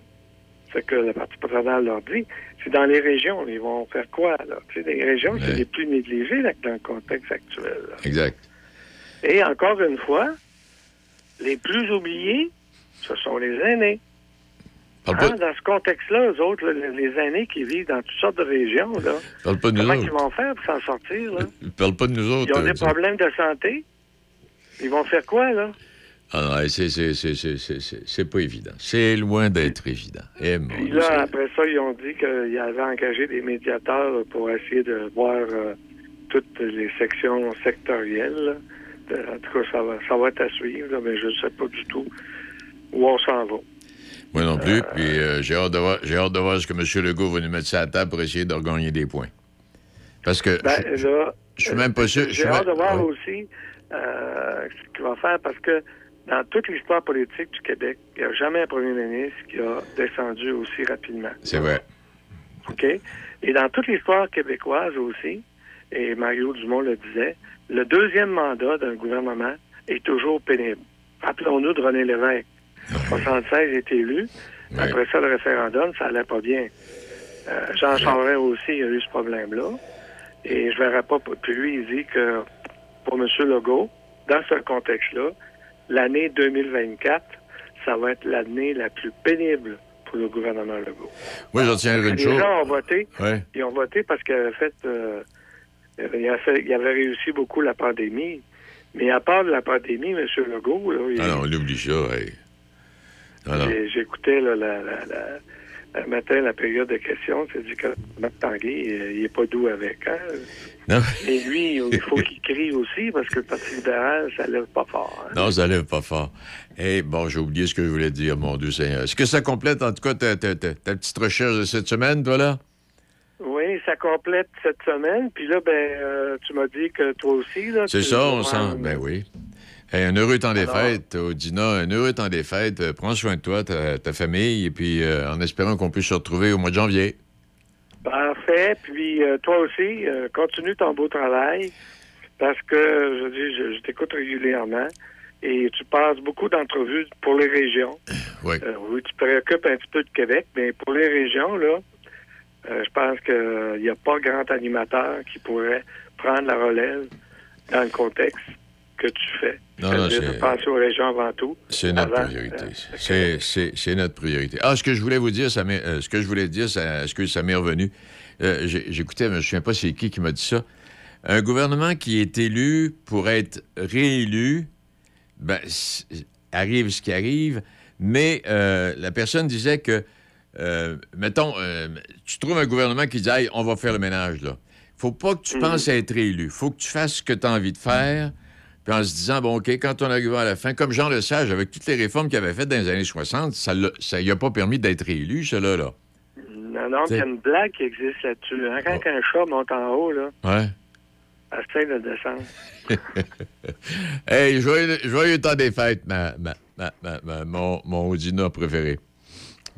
ce que le Parti patronal leur dit, c'est dans les régions, ils vont faire quoi, là? Tu sais, les régions, ouais. c'est les plus négligées là, dans le contexte actuel. Là. Exact. Et encore une fois, les plus oubliés, ce sont les aînés. Ah, dans ce contexte-là, eux autres, là, les aînés qui vivent dans toutes sortes de régions, là, parle pas de comment nous ils autres. Vont faire pour s'en sortir? Là? Parle pas de nous autres. Ils ont des euh, problèmes de santé. Ils vont faire quoi, là? Ah non, c'est, c'est, c'est, c'est, c'est, c'est pas évident. C'est loin d'être évident. Et moi, puis là, c'est... après ça, ils ont dit qu'ils avaient engagé des médiateurs pour essayer de voir euh, toutes les sections sectorielles. Là. En tout cas, ça va, ça va être à suivre, là, mais je ne sais pas du tout où on s'en va. Moi non plus, euh... puis euh, j'ai, hâte de voir, j'ai hâte de voir ce que M. Legault va nous mettre sur la table pour essayer de regagner des points. Parce que ben, je, là, je, je suis même pas sûr... J'ai hâte même... de voir oui. aussi euh, ce qu'il va faire, parce que dans toute l'histoire politique du Québec, il n'y a jamais un premier ministre qui a descendu aussi rapidement. C'est vrai. OK? Et dans toute l'histoire québécoise aussi, et Mario Dumont le disait, le deuxième mandat d'un gouvernement est toujours pénible. Rappelons-nous de René Lévesque. soixante-seize est élu. Ouais. Après ça, le référendum, ça allait pas bien. Euh, Jean Charest aussi, il a eu ce problème-là. Et je verrai pas... Puis lui, il dit que pour M. Legault, dans ce contexte-là, l'année deux mille vingt-quatre, ça va être l'année la plus pénible pour le gouvernement Legault. Oui, j'en tiens une chose. Les gens ont voté. Ouais. Ils ont voté parce qu'ils avaient fait, euh, il avait fait... Il avait réussi beaucoup la pandémie. Mais à part de la pandémie, M. Legault... Là, il... Ah non, on oublie ça, oui. J'ai, j'écoutais là, la, la, la, le matin la période de questions, c'est dit que Marc-Tanguy, il n'est pas doux avec. Hein? Non. Et lui, il faut qu'il crie aussi, parce que le Parti libéral, ça lève pas fort. Hein? Non, ça lève pas fort. Et bon, j'ai oublié ce que je voulais dire, mon Dieu Seigneur. Est-ce que ça complète, en tout cas, ta, ta, ta, ta petite recherche de cette semaine, toi, là? Oui, ça complète cette semaine. Puis là, ben, euh, tu m'as dit que toi aussi, là... C'est ça, on prendre... sent... Ben oui. Hey, un heureux temps des Alors, fêtes, oh, Dina, un heureux temps des fêtes. Euh, prends soin de toi, ta, ta famille, et puis euh, en espérant qu'on puisse se retrouver au mois de janvier. Parfait. Puis euh, toi aussi, euh, continue ton beau travail, parce que je dis, je, je t'écoute régulièrement, et tu passes beaucoup d'entrevues pour les régions. Oui. Euh, où tu te préoccupes un petit peu de Québec, mais pour les régions, là, euh, je pense qu'il n'y euh, a pas grand animateur qui pourrait prendre la relève dans le contexte que tu fais. Non, non, c'est... de penser aux régions avant tout. C'est notre avant, priorité. Euh, c'est, c'est, c'est notre priorité. Ah, ce que je voulais vous dire, ça m'est, euh, ce que je voulais dire, ça, ce que ça m'est revenu. Euh, j'écoutais, je ne me souviens pas c'est qui qui m'a dit ça. Un gouvernement qui est élu pour être réélu, ben, arrive ce qui arrive, mais euh, la personne disait que, euh, mettons, euh, tu trouves un gouvernement qui dit, hey, on va faire le ménage, là. faut pas que tu mmh. penses à être élu. Faut que tu fasses ce que tu as envie de faire. Puis en se disant, bon, OK, quand on arrive à la fin, comme Jean Lesage, avec toutes les réformes qu'il avait faites dans les années soixante, ça ne lui a pas permis d'être élu, cela là. Non, non, il y a une blague qui existe là-dessus. Hein? Quand oh. un chat monte en haut, là, ouais. elle se tient de descendre. Hey, joyeux, joyeux temps des fêtes, ma, ma, ma, ma, mon, mon Audina préféré.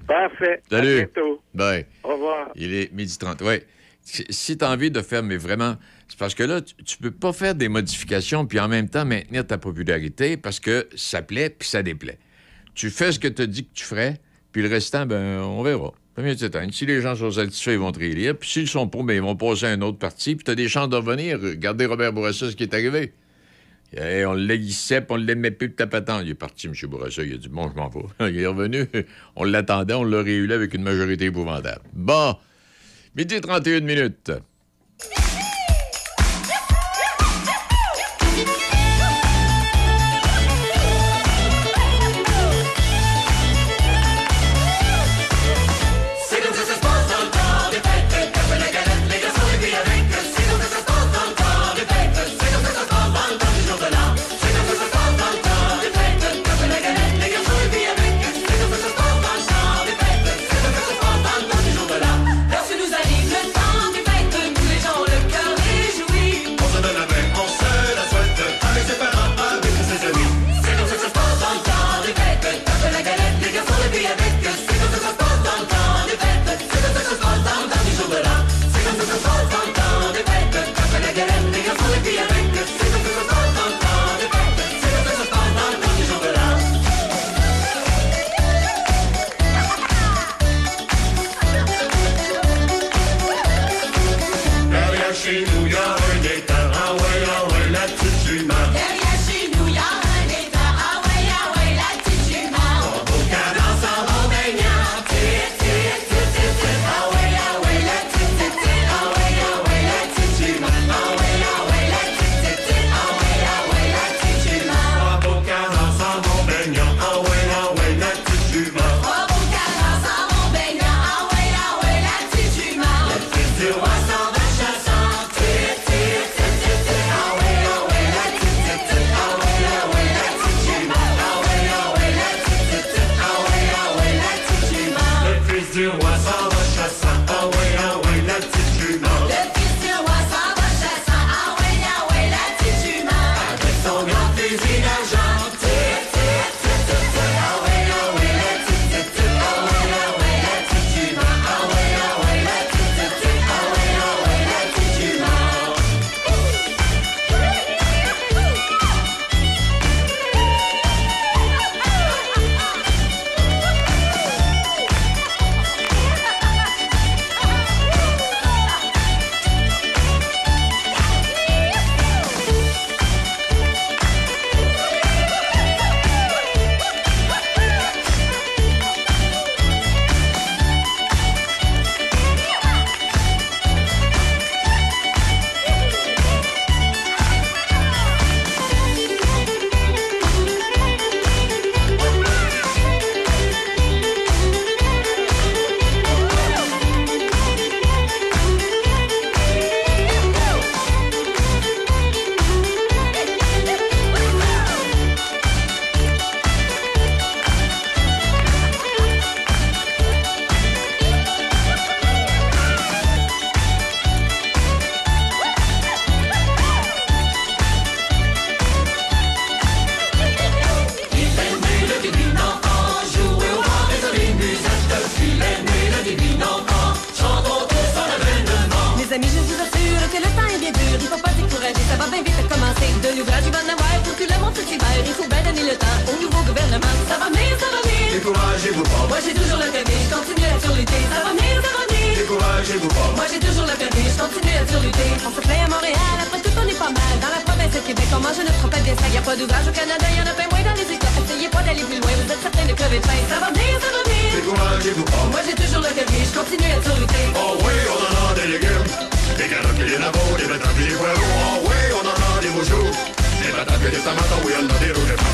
Parfait. Salut. À bientôt. Bye. Au revoir. Il est midi trente. Oui. Si tu as envie de faire, mais vraiment, c'est parce que là, tu, tu peux pas faire des modifications puis en même temps maintenir ta popularité parce que ça plaît puis ça déplaît. Tu fais ce que tu as dit que tu ferais, puis le restant, ben on verra. Premier de si les gens sont satisfaits, ils vont te réélire, puis s'ils sont pour, ben ils vont passer à un autre parti, puis tu as des chances de revenir. Regardez Robert Bourassa, ce qui est arrivé. Et on l'aiguissait, puis on l'aimait plus de tapatant. Il est parti, M. Bourassa, il a dit « Bon, je m'en vais. » Il est revenu, on l'attendait, on l'a réélu avec une majorité épouvantable. Bon... midi trente et une minutes.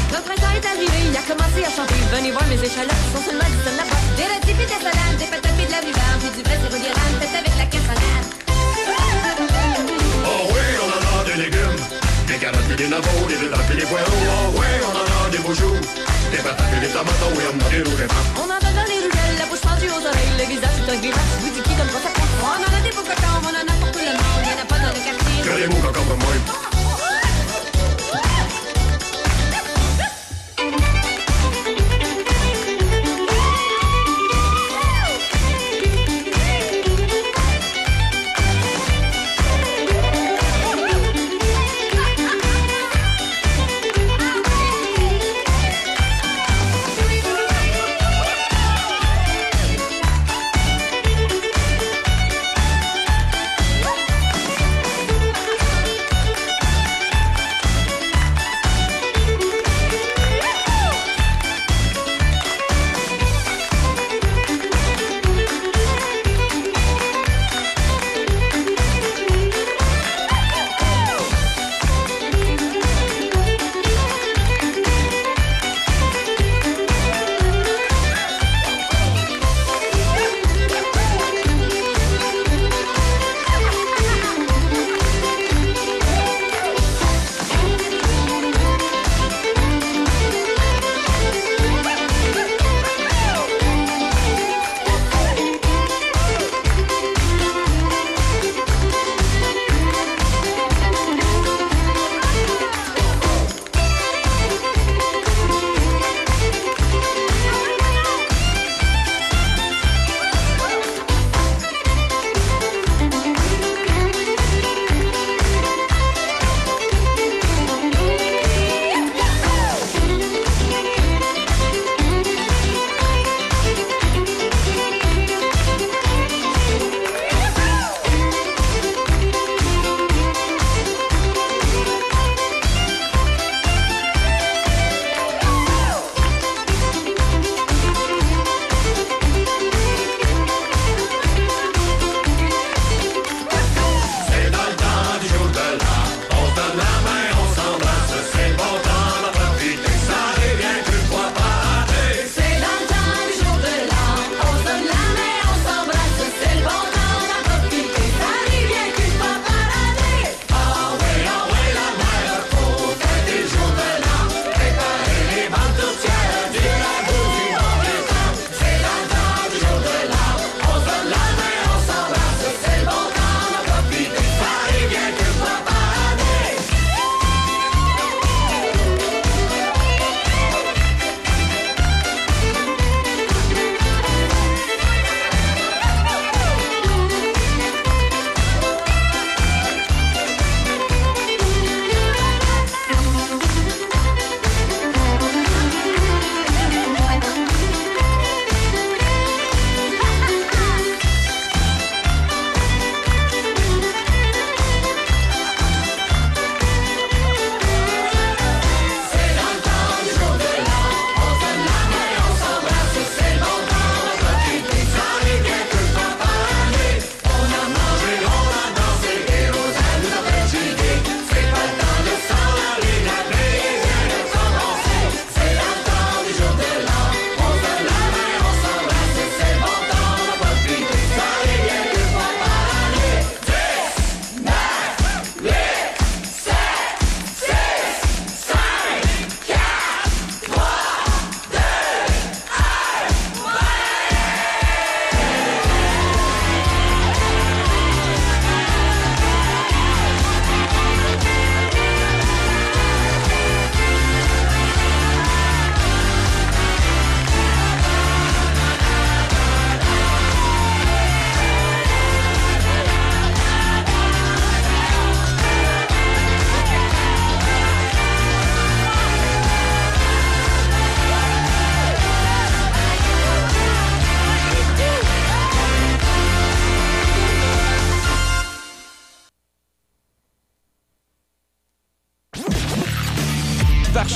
Des patates de la vivante, puis du vrai sur une grande, faites avec la caisse en l'air. des nabos, des étapes et des poireaux. Oh ouais, on en a des beaux jours, des patates et des tomates, oui, on a des rouges et pâtes. On en a dans les ruelles, la bouche pendue aux oreilles, le visage tout un grimace, vous dit qui comme ça. On en a des beaux cotons, on en a pour tout le monde, y'en a pas dans le quartier. Que les mots qu'on comme moi.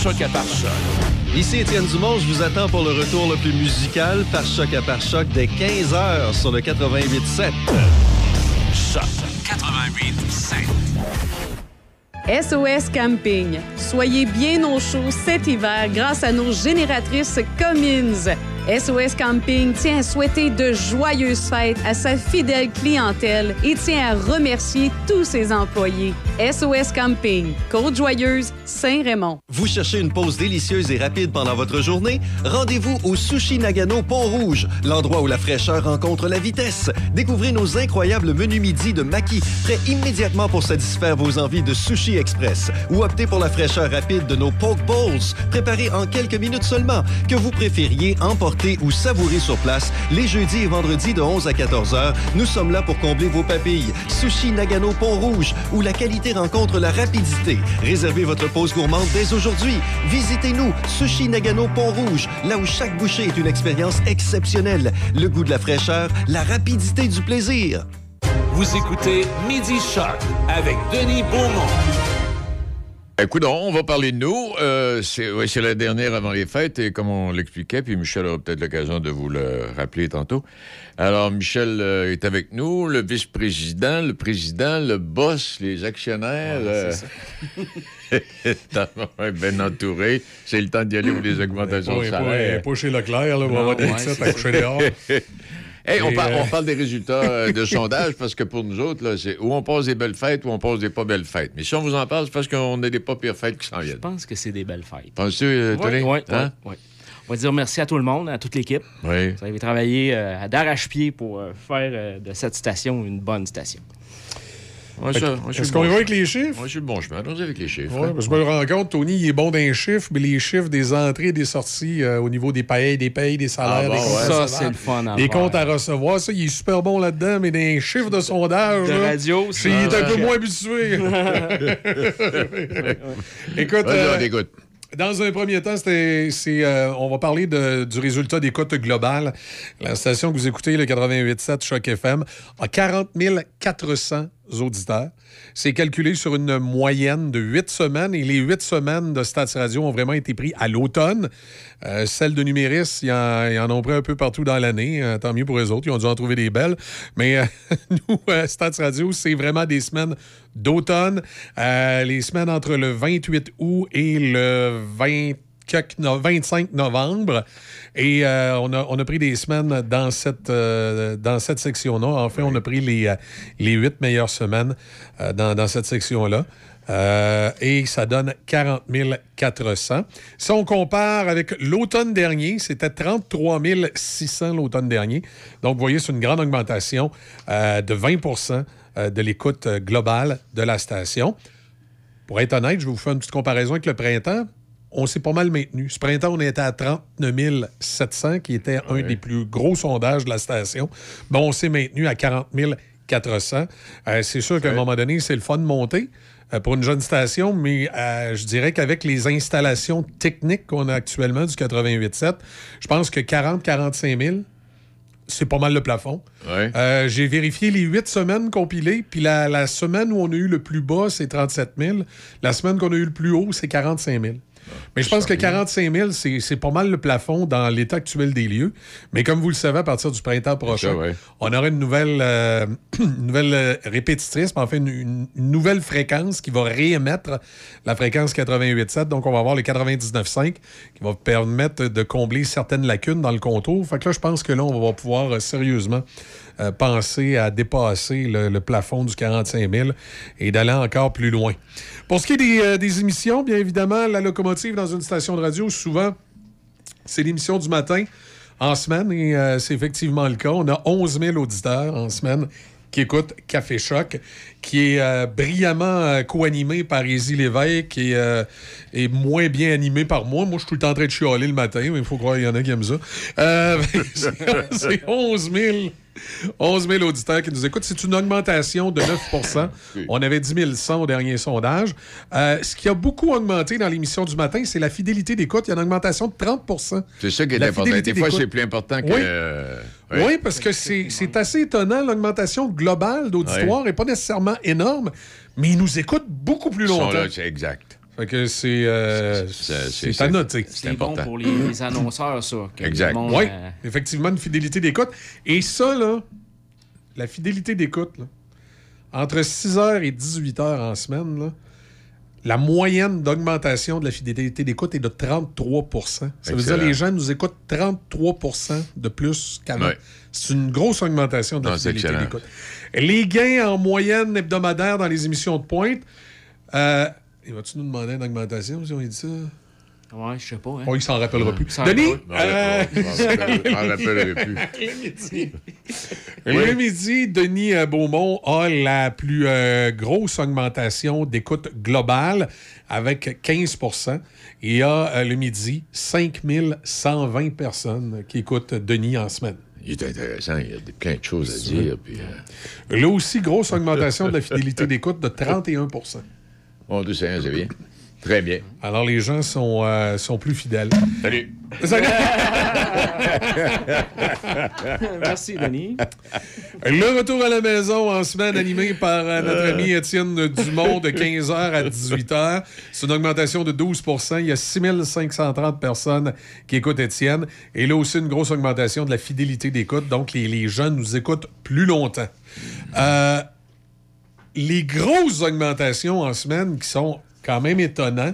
Choc à par choc. Ici Étienne Dumont, je vous attends pour le retour le plus musical par choc à par choc dès quinze heures sur le quatre-vingt-huit sept. Choc quatre-vingt-huit sept. S O S Camping. Soyez bien au chaud cet hiver grâce à nos génératrices Cummins. S O S Camping tient à souhaiter de joyeuses fêtes à sa fidèle clientèle et tient à remercier tous ses employés. S O S Camping, Côte-Joyeuse, Saint-Raymond. Vous cherchez une pause délicieuse et rapide pendant votre journée? Rendez-vous au Sushi Nagano Pont-Rouge, l'endroit où la fraîcheur rencontre la vitesse. Découvrez nos incroyables menus midi de maki, prêts immédiatement pour satisfaire vos envies de sushi express. Ou optez pour la fraîcheur rapide de nos poke bowls, préparés en quelques minutes seulement. Que vous préfériez emporter ou savourer sur place, les jeudis et vendredis de onze à quatorze heures, nous sommes là pour combler vos papilles. Sushi Nagano Pont-Rouge, où la qualité rencontre la rapidité. Réservez votre pause gourmande dès aujourd'hui. Visitez-nous, Sushi Nagano Pont-Rouge, là où chaque bouchée est une expérience exceptionnelle. Le goût de la fraîcheur, la rapidité du plaisir. Vous écoutez Midi Choc avec Denis Beaumont. Écoute, on va parler de nous. Euh, c'est, ouais, c'est la dernière avant les fêtes et comme on l'expliquait, puis Michel aura peut-être l'occasion de vous le rappeler tantôt. Alors, Michel euh, est avec nous, le vice-président, le président, le boss, les actionnaires. Ouais, c'est euh... ça. Bien entouré. C'est le temps d'y aller pour les augmentations de salaire. Pas chez Leclerc, là, on va dire ça, t'as couché dehors. Hey, on, parle, euh... on parle des résultats de sondage parce que pour nous autres, là, c'est où on passe des belles fêtes ou on passe des pas belles fêtes. Mais si on vous en parle, c'est parce qu'on a des pas pires fêtes qui s'en viennent. Je pense que c'est des belles fêtes. Penses-tu, euh, oui, Tony? Oui, hein? oui, oui. On va dire merci à tout le monde, à toute l'équipe. Oui. Vous avez travaillé euh, à d'arrache-pied pour euh, faire euh, de cette station une bonne station. Ouais, ça, moi, est-ce qu'on y va avec les chiffres? Moi, je suis le bon chemin. Allons-y avec les chiffres. Ouais, hein? Parce que je me rends compte, Tony, il est bon dans les chiffres, mais les chiffres des entrées et des sorties euh, au niveau des payes, des payes, des salaires, ah bon, des comptes, ça, c'est le fun à des comptes à recevoir, ça, il est super bon là-dedans, mais dans les chiffres de sondage, de là, radio, c'est il est un peu moins habitué. Écoute, euh, on écoute. Dans un premier temps, c'était, c'est, euh, on va parler de, du résultat des cotes globales. La station que vous écoutez, le quatre-vingt-huit sept Choc F M, a quarante mille quatre cents auditeurs. C'est calculé sur une moyenne de huit semaines et les huit semaines de Stats Radio ont vraiment été prises à l'automne. Euh, celles de Numéris, ils en, ils en ont pris un peu partout dans l'année. Euh, tant mieux pour eux autres, ils ont dû en trouver des belles. Mais euh, nous, euh, Stats Radio, c'est vraiment des semaines d'automne. Euh, les semaines entre le vingt-huit août et le vingt... vingt-cinq novembre. Et euh, on, a, on a pris des semaines dans cette, euh, dans cette section-là. Enfin, on a pris les, les huit meilleures semaines euh, dans, dans cette section-là. Euh, et ça donne quarante mille quatre cents. Si on compare avec l'automne dernier, c'était trente-trois mille six cents l'automne dernier. Donc, vous voyez, c'est une grande augmentation euh, de vingt pour cent de l'écoute globale de la station. Pour être honnête, je vais vous faire une petite comparaison avec le printemps. On s'est pas mal maintenu. Ce printemps, on était à trente-neuf mille sept cents, qui était ouais. un des plus gros sondages de la station. Bon, on s'est maintenu à quarante mille quatre cents. Euh, c'est sûr ouais. qu'à un moment donné, c'est le fun de monter euh, pour une jeune station, mais euh, je dirais qu'avec les installations techniques qu'on a actuellement du quatre-vingt-huit sept, je pense que quarante à quarante-cinq mille, c'est pas mal le plafond. Ouais. Euh, j'ai vérifié les huit semaines compilées, puis la, la semaine où on a eu le plus bas, c'est trente-sept mille. La semaine qu'on a eu le plus haut, c'est quarante-cinq mille. Mais je pense que quarante-cinq mille, c'est, c'est pas mal le plafond dans l'état actuel des lieux. Mais comme vous le savez, à partir du printemps prochain, ça, ouais. on aura une nouvelle, euh, une nouvelle répétitrice, mais enfin une, une nouvelle fréquence qui va réémettre la fréquence quatre-vingt-huit sept. Donc, on va avoir le quatre-vingt-dix-neuf cinq qui va permettre de combler certaines lacunes dans le contour. Fait que là, je pense que là, on va pouvoir euh, sérieusement euh, penser à dépasser le, le plafond du quarante-cinq mille et d'aller encore plus loin. Pour ce qui est des, euh, des émissions, bien évidemment, la locomotive dans une station de radio, souvent, c'est l'émission du matin en semaine et euh, c'est effectivement le cas. On a onze mille auditeurs en semaine qui écoutent Café Choc, qui est euh, brillamment euh, co-animé par Easy Lévesque et, euh, et moins bien animé par moi. Moi, je suis tout le temps en train de chialer le matin, mais il faut croire qu'il y en a qui aiment ça. Euh, c'est onze mille auditeurs qui nous écoutent. C'est une augmentation de neuf pour cent. On avait dix mille cent au dernier sondage. Euh, ce qui a beaucoup augmenté dans l'émission du matin, c'est la fidélité d'écoute. Il y a une augmentation de trente pour cent. C'est ça qui est important. Des fois, c'est plus important que... Oui, euh... oui. oui parce que c'est, c'est assez étonnant. L'augmentation globale d'auditoire n'est oui. pas nécessairement énorme, mais ils nous écoutent beaucoup plus longtemps. Ils sont là, c'est exact. Fait que c'est, euh, c'est, c'est, c'est, c'est à noter. C'est, c'est important. Bon pour les, les annonceurs, ça. Exact. Monde, oui, euh... effectivement, une fidélité d'écoute. Et ça, là, la fidélité d'écoute, là, entre six heures et dix-huit heures en semaine, là, la moyenne d'augmentation de la fidélité d'écoute est de trente-trois pour cent. Ça veut dire que les gens nous écoutent trente-trois pour cent de plus qu'avant. Oui. C'est une grosse augmentation de la non, fidélité d'écoute. Les gains en moyenne hebdomadaire dans les émissions de pointe... Euh, il va-tu nous demander une augmentation si on lui dit ça? Ouais, je sais pas. Hein? Oh, il s'en rappellera plus. Denis? Euh... Il s'en rappellera plus. Midi. Le midi, Denis Beaumont a la plus euh, grosse augmentation d'écoute globale avec quinze pour cent. Il y a, euh, le midi, cinq mille cent vingt personnes qui écoutent Denis en semaine. Il est intéressant, il y a plein de choses à dire. Puis, euh... là aussi, grosse augmentation de la fidélité d'écoute de trente et un pour cent. Mon Dieu, c'est bien. Très bien. Alors, les gens sont, euh, sont plus fidèles. Salut. Salut. Merci, Denis. Le retour à la maison en semaine animé par euh, notre ami Étienne Dumont de quinze heures à dix-huit heures. C'est une augmentation de douze pour cent. Il y a six mille cinq cent trente personnes qui écoutent Étienne. Et là aussi, une grosse augmentation de la fidélité d'écoute. Donc, les, les gens nous écoutent plus longtemps. Euh, les grosses augmentations en semaine qui sont... quand même étonnant.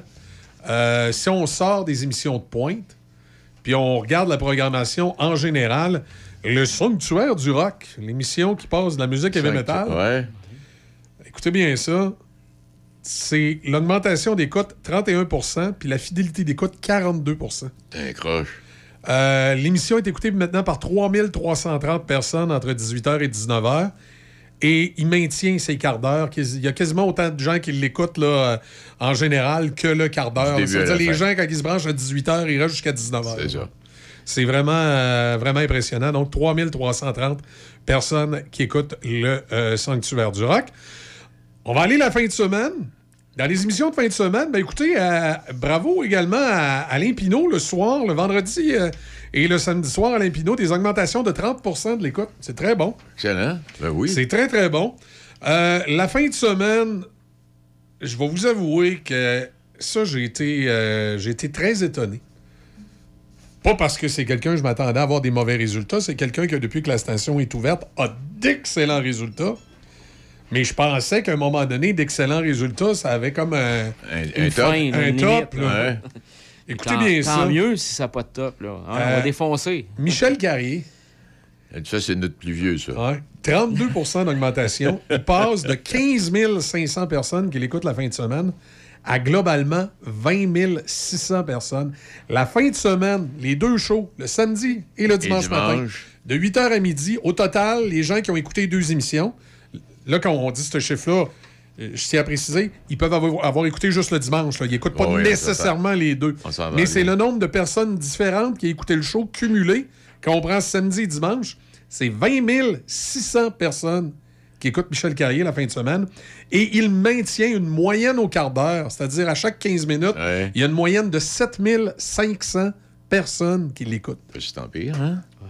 Euh, si on sort des émissions de pointe, puis on regarde la programmation en général, le Sanctuaire du rock, l'émission qui passe de la musique heavy metal, ouais. Écoutez bien ça, c'est l'augmentation d'écoute trente et un pour cent, puis la fidélité d'écoute quarante-deux pour cent. T'es croche. Euh, l'émission est écoutée maintenant par trois mille trois cent trente personnes entre dix-huit heures et dix-neuf heures. Et il maintient ses quarts d'heure. Il y a quasiment autant de gens qui l'écoutent là, en général que le quart d'heure. C'est-à-dire les gens, quand ils se branchent à dix-huit heures, ils restent jusqu'à dix-neuf heures. C'est ça. C'est vraiment, euh, vraiment impressionnant. Donc, trois mille trois cent trente personnes qui écoutent le euh, Sanctuaire du rock. On va aller la fin de semaine. Dans les émissions de fin de semaine, ben écoutez, euh, bravo également à Alain Pinault le soir, le vendredi euh, et le samedi soir, Alain Pinault, des augmentations de trente pour cent de l'écoute. C'est très bon. Excellent. Ben oui. C'est très, très bon. Euh, la fin de semaine, je vais vous avouer que ça, j'ai été, euh, j'ai été très étonné. Pas parce que c'est quelqu'un que je m'attendais à avoir des mauvais résultats, c'est quelqu'un qui, depuis que la station est ouverte, a d'excellents résultats. Mais je pensais qu'à un moment donné, d'excellents résultats, ça avait comme un, un, un top. Fin, un top là. Ouais. Écoutez tant, bien tant ça. Tant mieux si ça n'a pas de top. Là. Hein, euh, on va défoncer. Michel Carrier. Ça, c'est notre plus vieux, ça. Ouais. trente-deux pour cent d'augmentation. Il passe de quinze mille cinq cents personnes qui l'écoutent la fin de semaine à globalement vingt mille six cents personnes. La fin de semaine, les deux shows, le samedi et le dimanche, et dimanche. matin, de huit heures à midi. Au total, les gens qui ont écouté deux émissions... Là, quand on dit ce chiffre-là, je tiens à préciser, ils peuvent avoir, avoir écouté juste le dimanche. Là. Ils n'écoutent pas oh oui, nécessairement les deux. Mais c'est bien. Le nombre de personnes différentes qui ont écouté le show cumulé. Quand on prend samedi et dimanche, c'est vingt mille six cents personnes qui écoutent Michel Carrier la fin de semaine. Et il maintient une moyenne au quart d'heure. C'est-à-dire, à chaque quinze minutes, ouais. Il y a une moyenne de sept mille cinq cents personnes qui l'écoutent. C'est en pire, hein? Ouais.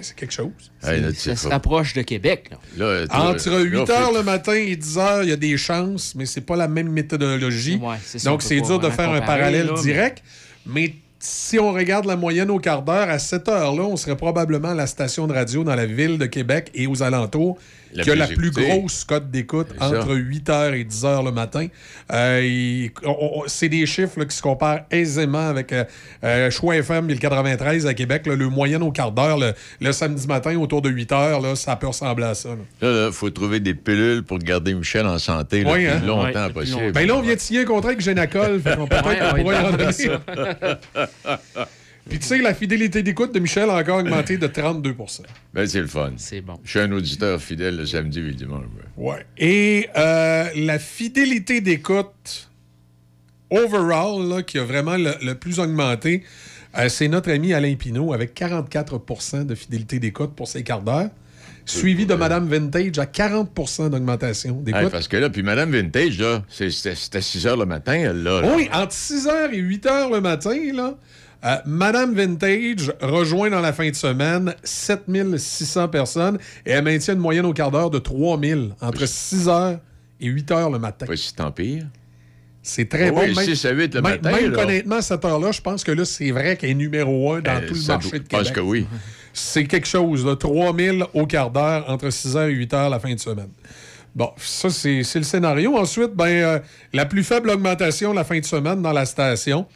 C'est quelque chose. Hey, là, ça se rapproche de Québec. Là. Là, entre huit heures le matin et dix heures, il y a des chances, mais c'est pas la même méthodologie. Ouais, c'est ça, donc, c'est dur de faire un parallèle là, direct. Mais... mais si on regarde la moyenne au quart d'heure, à cette heure-là, on serait probablement la station de radio dans la ville de Québec et aux alentours la qui a la plus grosse cote d'écoute entre huit heures et dix heures le matin. Euh, y, on, on, c'est des chiffres là, qui se comparent aisément avec euh, euh, Choix F M et le quatre-vingt-treize à Québec. Là, le moyenne au quart d'heure, le, le samedi matin, autour de huit heures, là, ça peut ressembler à ça. Là, il faut trouver des pilules pour garder Michel en santé le oui, plus hein? longtemps oui, possible. Long... Ben là, on vient de signer un contrat avec Génacol. On peut peut-être ouais, pouvoir y en donner. Puis tu sais, la fidélité d'écoute de Michel a encore augmenté de trente-deux pour cent. Ben c'est le fun. C'est bon. Je suis un auditeur fidèle le samedi et le dimanche. Ouais. ouais. Et euh, la fidélité d'écoute overall, là, qui a vraiment le, le plus augmenté, euh, c'est notre ami Alain Pinault avec quarante-quatre pour cent de fidélité d'écoute pour ses quarts d'heure. Suivi de Madame Vintage à quarante pour cent d'augmentation d'écoute. Hey, parce que là, puis Madame Vintage, là, c'était six heures le matin, elle là, là. Oui, entre six heures et huit heures le matin, là, euh, Madame Vintage rejoint dans la fin de semaine sept mille six cents personnes et elle maintient une moyenne au quart d'heure de trois mille entre six heures et huit heures le matin. Pas si tant pire. C'est très oui, bon. Même, six à huit le matin, même là. Honnêtement, à cette heure-là, je pense que là, c'est vrai qu'elle est numéro un dans euh, tout le marché de Québec. Je pense que oui. C'est quelque chose, là, trois mille au quart d'heure, entre six heures et huit heures la fin de semaine. Bon, ça, c'est, c'est le scénario. Ensuite, ben, euh, la plus faible augmentation la fin de semaine dans la station.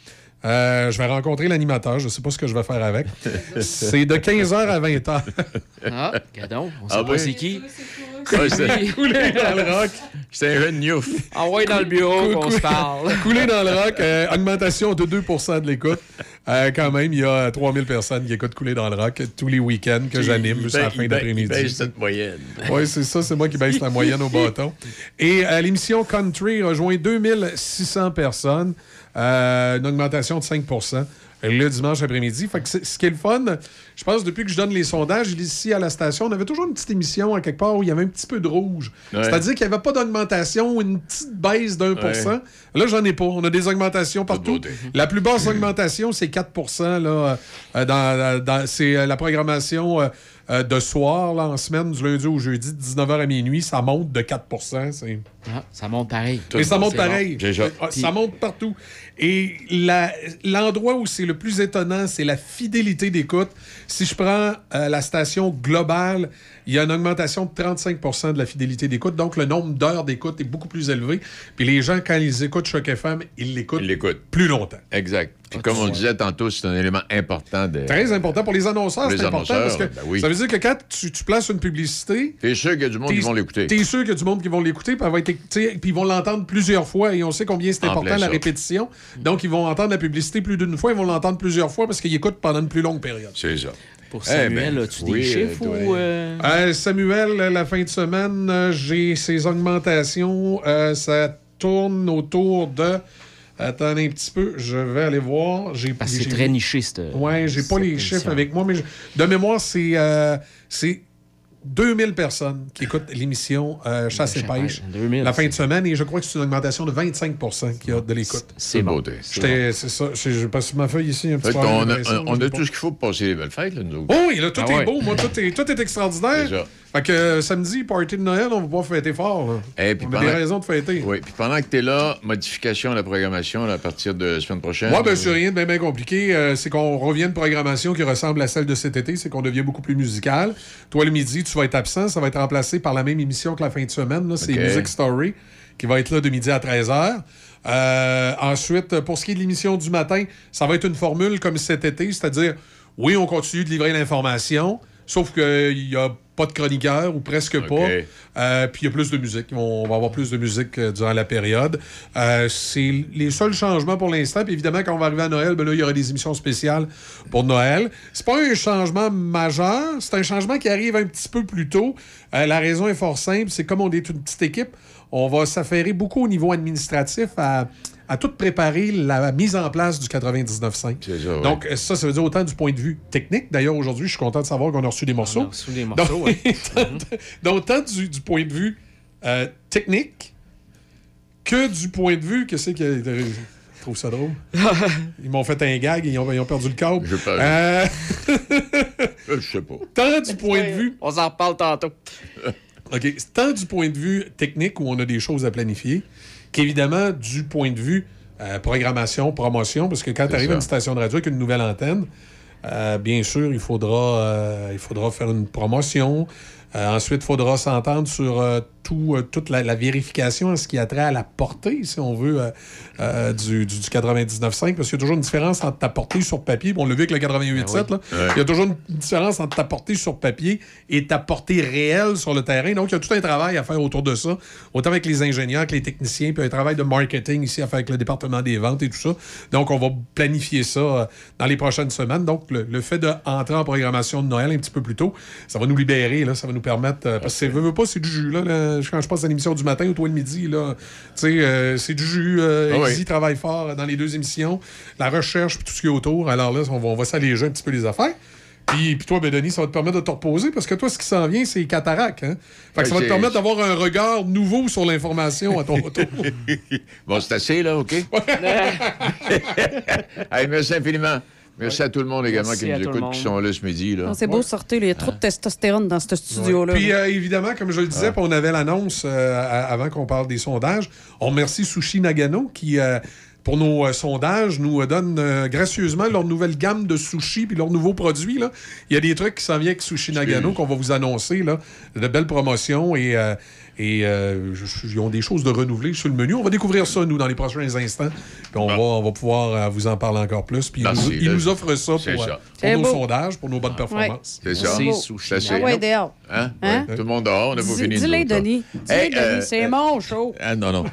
Euh, je vais rencontrer l'animateur, je ne sais pas ce que je vais faire avec. C'est de quinze heures à vingt heures. Ah, cadon, on sait ah pas ben. C'est qui. Ouais, c'est Couler dans le rock. C'est un jeune niouf. Envoyé dans le bureau qu'on se parle. Couler dans le rock, euh, augmentation de deux pour cent de l'écoute. Euh, quand même, il y a trois mille personnes qui écoutent Couler dans le rock tous les week-ends que j'anime jusqu'à la fin d'après-midi. Il baisse cette moyenne. Oui, c'est ça. C'est moi qui baisse la moyenne au bâton. Et euh, l'émission Country rejoint deux mille six cents personnes. Euh, une augmentation de cinq pour cent le dimanche après-midi. Fait que c'est, ce qui est le fun, je pense, depuis que je donne les sondages, ici à la station, on avait toujours une petite émission à quelque part où il y avait un petit peu de rouge. Ouais. C'est-à-dire qu'il n'y avait pas d'augmentation, une petite baisse d'un pour cent. Là, j'en ai pas. On a des augmentations partout. La plus basse augmentation, c'est quatre pour cent là, euh, dans, dans, c'est la programmation euh, de soir, là, en semaine, du lundi au jeudi, de dix-neuf heures à minuit. Ça monte de quatre pour cent. C'est... Ah, ça monte pareil. Tout Et ça monde, monte pareil. Bon. Ah, ça monte partout. Et la, l'endroit où c'est le plus étonnant, c'est la fidélité d'écoute. Si je prends euh, la station globale, il y a une augmentation de trente-cinq pour cent de la fidélité d'écoute. Donc, le nombre d'heures d'écoute est beaucoup plus élevé. Puis les gens, quand ils écoutent Choc F M, ils l'écoutent, ils l'écoutent. plus longtemps. Exact. Puis comme on disait tantôt, c'est un élément important. De... Très important. Pour les annonceurs, pour les c'est annonceurs, important. Parce que ben oui. Ça veut dire que quand tu, tu places une publicité... T'es sûr qu'il y a du monde qui vont l'écouter. T'es sûr qu'il y a du monde qui vont l'écouter, puis, elle va être, puis ils vont l'entendre plusieurs fois. Et on sait combien c'est en important, la ça. répétition. Donc, ils vont entendre la publicité plus d'une fois. Ils vont l'entendre plusieurs fois parce qu'ils écoutent pendant une plus longue période. C'est ça. Pour Samuel, eh ben, as-tu oui, des chiffres? Euh, ou euh... Euh, Samuel, la fin de semaine, euh, j'ai ces augmentations. Euh, ça tourne autour de... Attendez un petit peu, je vais aller voir. J'ai, Parce que c'est j'ai... très niché, cette Oui, j'ai pas les émission. chiffres avec moi, mais je... de mémoire, c'est, euh, c'est deux mille personnes qui écoutent l'émission euh, Chasse et Pêche deux mille, la fin c'est... de semaine, et je crois que c'est une augmentation de vingt-cinq pour cent qu'il y a de l'écoute. C'est, c'est bon. Beauté. C'est, c'est ça, je passe sur ma feuille ici un petit peu. On a, on, on a tout ce qu'il faut pour passer les belles fêtes, là, nous autres. Oh oui, là, tout ah est ouais. beau, moi, tout est, tout est extraordinaire. Déjà. Fait que euh, samedi, party de Noël, on va pouvoir fêter fort. Hey, on a des raisons de fêter. Oui, puis pendant que t'es là, modification à la programmation là, à partir de la semaine prochaine. Oui, bien, c'est rien de bien, bien compliqué. Euh, c'est qu'on revient à une programmation qui ressemble à celle de cet été, c'est qu'on devient beaucoup plus musical. Toi, le midi, tu vas être absent, ça va être remplacé par la même émission que la fin de semaine. Là, c'est okay. Music Story, qui va être là de midi à treize heures. Euh, ensuite, pour ce qui est de l'émission du matin, ça va être une formule comme cet été, c'est-à-dire, oui, on continue de livrer l'information, sauf qu'il y a pas de chroniqueur ou presque okay. pas. Euh, puis il y a plus de musique. On va avoir plus de musique euh, durant la période. Euh, c'est les seuls changements pour l'instant. Puis évidemment, quand on va arriver à Noël, ben là, il y aura des émissions spéciales pour Noël. C'est pas un changement majeur. C'est un changement qui arrive un petit peu plus tôt. Euh, la raison est fort simple. C'est comme on est une petite équipe, on va s'affairer beaucoup au niveau administratif à... à tout préparer la mise en place du quatre-vingt-dix-neuf virgule cinq. C'est ça, ouais. Donc, ça, ça veut dire autant du point de vue technique. D'ailleurs, aujourd'hui, je suis content de savoir qu'on a reçu des morceaux. On a reçu des morceaux, donc, ouais. donc, tant du, du point de vue euh, technique que du point de vue... Qu'est-ce que c'est que... Je trouve ça drôle. Ils m'ont fait un gag et ils ont, ils ont perdu le câble. Je euh... Je sais pas. Tant du point de vue... On s'en reparle tantôt. OK. Tant du point de vue technique où on a des choses à planifier qu'évidemment, du point de vue euh, programmation, promotion, parce que quand tu arrives à une station de radio avec une nouvelle antenne, euh, bien sûr, il faudra, euh, il faudra faire une promotion. Euh, ensuite, il faudra s'entendre sur euh, tout, euh, toute la, la vérification en ce qui a trait à la portée, si on veut, euh, euh, du, du, du quatre-vingt-dix-neuf virgule cinq, parce qu'il y a toujours une différence entre ta portée sur papier, bon, on l'a vu avec le quatre-vingt-huit virgule sept, ben oui. ouais. il y a toujours une différence entre ta portée sur papier et ta portée réelle sur le terrain. Donc, il y a tout un travail à faire autour de ça, autant avec les ingénieurs que les techniciens, puis un travail de marketing ici à faire avec le département des ventes et tout ça. Donc, on va planifier ça euh, dans les prochaines semaines. Donc, le, le fait d'entrer en programmation de Noël un petit peu plus tôt, ça va nous libérer, là, ça va nous permettre... Euh, parce que okay. c'est, veux pas, c'est du jus, là, là. Quand je passe à l'émission du matin ou toi le midi, là, euh, c'est du jus. Euh, oh Easy oui. travaille fort dans les deux émissions. La recherche et tout ce qui est autour. Alors là, on va, on va s'alléger un petit peu les affaires. Puis, puis toi, ben Denis, ça va te permettre de te reposer parce que toi, ce qui s'en vient, c'est cataracte. Hein? Fait que ça va te permettre d'avoir un regard nouveau sur l'information à ton retour. Bon, c'est assez, là, OK? Allez, merci infiniment. Merci ouais. à tout le monde également Merci qui nous écoute, qui sont là ce midi. Là. Non, c'est beau ouais. sortir, il y a trop de testostérone dans ce studio-là. Ouais. Puis euh, évidemment, comme je le disais, ah. on avait l'annonce euh, avant qu'on parle des sondages. On remercie Sushi Nagano qui... Euh, pour nos euh, sondages, nous euh, donnent euh, gracieusement leur nouvelle gamme de sushis puis leurs nouveaux produits. Là. Il y a des trucs qui s'en viennent avec Sushi Nagano qu'on va vous annoncer. Là, de belles promotions et, euh, et euh, ils ont des choses de renouveler sur le menu. On va découvrir ça, nous, dans les prochains instants. Puis on, ah. va, on va pouvoir euh, vous en parler encore plus. Puis ils, nous, ils nous offrent ça pour, euh, pour nos beau. sondages, pour nos bonnes performances. Ouais. C'est ça. C'est Sushi Nagano. Oui, dehors. Hein? Hein? Tout le monde dehors. On n'a pas fini. Dis-les, Denis. C'est mon show. Ah non, non.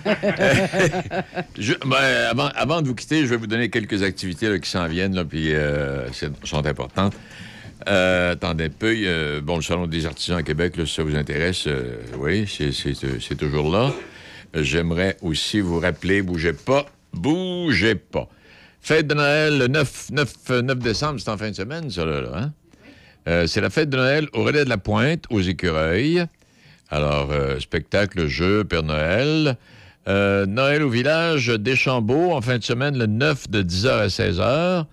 Je, ben, avant, avant de vous quitter, je vais vous donner quelques activités là, qui s'en viennent, là, puis euh, sont importantes. Euh, attendez un peu. Euh, bon, le Salon des artisans à Québec, là, si ça vous intéresse, euh, oui, c'est, c'est, c'est toujours là. J'aimerais aussi vous rappeler, bougez pas, bougez pas. Fête de Noël, le neuf décembre, c'est en fin de semaine, ça, là, là hein? euh, c'est la fête de Noël au Relais de la Pointe, aux Écureuils. Alors, euh, spectacle, jeu, Père Noël... Euh, Noël au village d'Échambault, en fin de semaine, le neuf de dix heures à seize heures.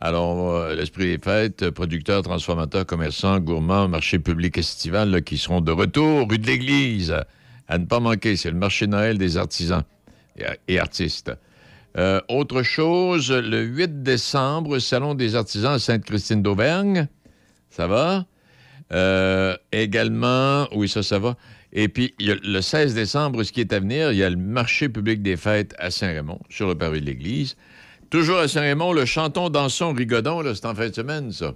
Alors, euh, l'esprit des fêtes, producteurs, transformateurs, commerçants, gourmands, marché public estival là, qui seront de retour rue de l'Église. À ne pas manquer, c'est le marché Noël des artisans et, et artistes. Euh, autre chose, le huit décembre, Salon des artisans à Sainte-Christine-d'Auvergne. Ça va? Euh, également, oui, ça, ça va. Et puis, il y a le seize décembre, ce qui est à venir, il y a le marché public des fêtes à Saint-Raymond, sur le parvis de l'Église. Toujours à Saint-Raymond, le Chanton, Danson, Rigodon, là, c'est en fin de semaine, ça.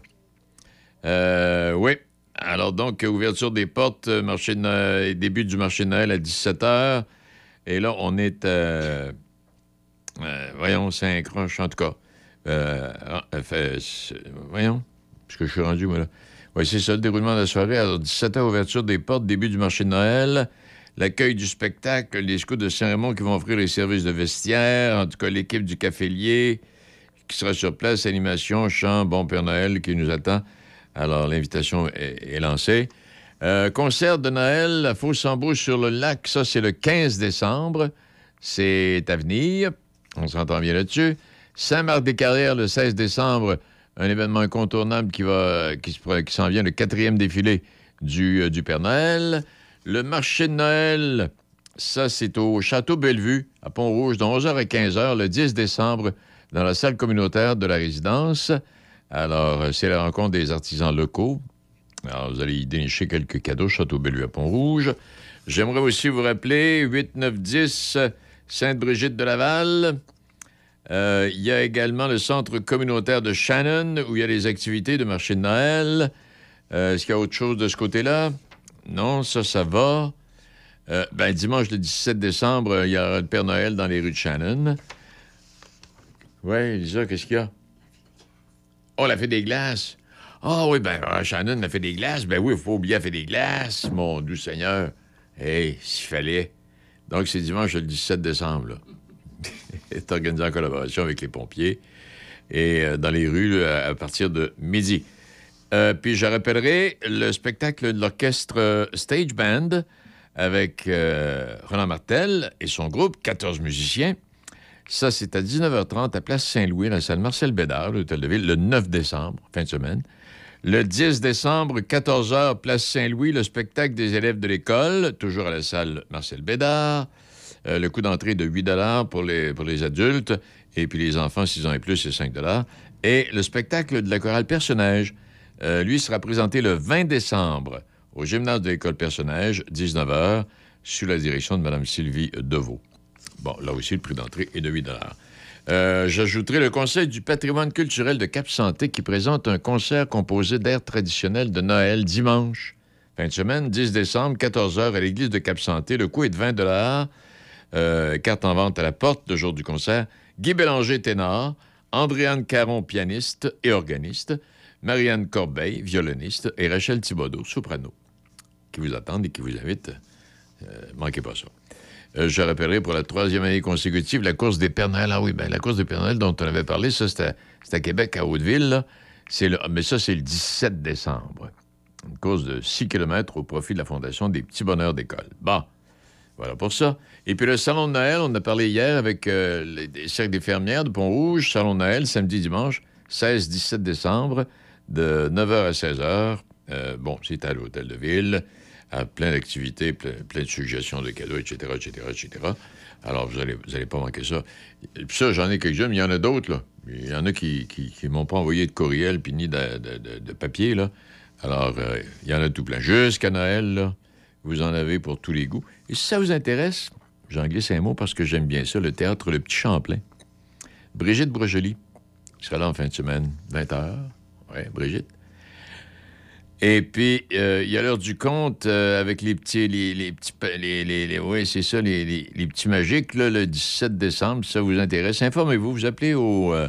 Euh, oui. Alors donc, ouverture des portes, marché de Noël, début du marché de Noël à dix-sept heures. Et là, on est... Euh, euh, voyons, Saint-Croche, en tout cas. Euh, euh, voyons, puisque je suis rendu, moi, là. Oui, c'est ça, le déroulement de la soirée. Alors, dix-sept heures, ouverture des portes, début du marché de Noël, l'accueil du spectacle, les scouts de Saint-Raymond qui vont offrir les services de vestiaire, en tout cas l'équipe du Cafélier qui sera sur place, animation, chant, bon Père Noël qui nous attend. Alors, l'invitation est, est lancée. Euh, concert de Noël à Faux-Sambeau sur le lac, ça, c'est le quinze décembre. C'est à venir, on s'entend bien là-dessus. Saint-Marc-des-Carrières, le seize décembre, un événement incontournable qui va qui, qui s'en vient, le quatrième défilé du, euh, du Père Noël. Le marché de Noël, ça, c'est au Château Bellevue, à Pont-Rouge, de onze heures à quinze heures, le dix décembre, dans la salle communautaire de la résidence. Alors, c'est la rencontre des artisans locaux. Alors, vous allez y dénicher quelques cadeaux, Château Bellevue à Pont-Rouge. J'aimerais aussi vous rappeler, huit, neuf, dix, Sainte-Brigitte-de-Laval... Il euh, y a également le centre communautaire de Shannon, où il y a des activités de marché de Noël. Euh, est-ce qu'il y a autre chose de ce côté-là? Non, ça, ça va. Euh, ben, dimanche, le dix-sept décembre, il y aura le Père Noël dans les rues de Shannon. Oui, Lisa, qu'est-ce qu'il y a? Oh, la fête des glaces. Ah oh, oui, ben, alors, Shannon, la fête des glaces. Ben oui, il faut oublier la fête des glaces, mon doux Seigneur. Hey, s'il fallait. Donc, c'est dimanche, le dix-sept décembre, là. Est organisé en collaboration avec les pompiers et euh, dans les rues là, à partir de midi. Euh, puis je rappellerai le spectacle de l'orchestre Stage Band avec euh, Roland Martel et son groupe, quatorze musiciens. Ça, c'est à dix-neuf heures trente à Place Saint-Louis, dans la salle Marcel Bédard, l'hôtel de ville, le neuf décembre, fin de semaine. Le dix décembre, quatorze heures, Place Saint-Louis, le spectacle des élèves de l'école, toujours à la salle Marcel Bédard. Euh, le coût d'entrée de huit dollars pour les, pour les adultes, et puis les enfants, six ans et plus, c'est cinq dollars. Et le spectacle de la chorale Personnage, euh, lui, sera présenté le vingt décembre au gymnase de l'école Personnage, dix-neuf heures, sous la direction de Mme Sylvie Deveau. Bon, là aussi, le prix d'entrée est de huit dollars. Euh, j'ajouterai le Conseil du patrimoine culturel de Cap-Santé qui présente un concert composé d'air traditionnel de Noël dimanche, fin de semaine, dix décembre, quatorze heures, à l'église de Cap-Santé. Le coût est de vingt dollars. Euh, carte en vente à la porte le jour du concert. Guy Bélanger, ténor. Andréane Caron, pianiste et organiste. Marianne Corbeil, violoniste. Et Rachel Thibodeau, soprano. Qui vous attendent et qui vous invitent. Euh, manquez pas ça. Euh, je rappellerai pour la troisième année consécutive la course des Pères Noël. Ah oui, bien, la course des Pères Noël dont on avait parlé, ça, c'est à, c'est à Québec, à Hauteville, là. C'est le, mais ça, c'est le dix-sept décembre. Une course de six kilomètres au profit de la Fondation des Petits Bonheurs d'École. Bon. Voilà pour ça. Et puis le Salon de Noël, on a parlé hier avec euh, les cercles des fermières de Pont-Rouge. Salon de Noël, samedi, dimanche, seize dix-sept décembre, de neuf heures à seize heures. Euh, bon, c'est à l'hôtel de ville. à plein d'activités, plein, plein de suggestions de cadeaux, et cetera, et cetera, et cetera. Alors, vous n'allez vous allez pas manquer ça. Et puis ça, j'en ai quelques-uns, mais il y en a d'autres, là. Il y en a qui ne m'ont pas envoyé de courriel puis ni de, de, de, de papier, là. Alors, euh, il y en a tout plein. Jusqu'à Noël, là, vous en avez pour tous les goûts. Et si ça vous intéresse, j'en glisse un mot parce que j'aime bien ça, le théâtre Le Petit Champlain. Brigitte Brogely sera là en fin de semaine, vingt heures. Oui, Brigitte. Et puis, il euh, y a l'heure du conte euh, avec les petits... Les, les petits les, les, les, oui, c'est ça, les, les, les petits magiques, là, le dix-sept décembre. Si ça vous intéresse, informez-vous. Vous appelez au, euh,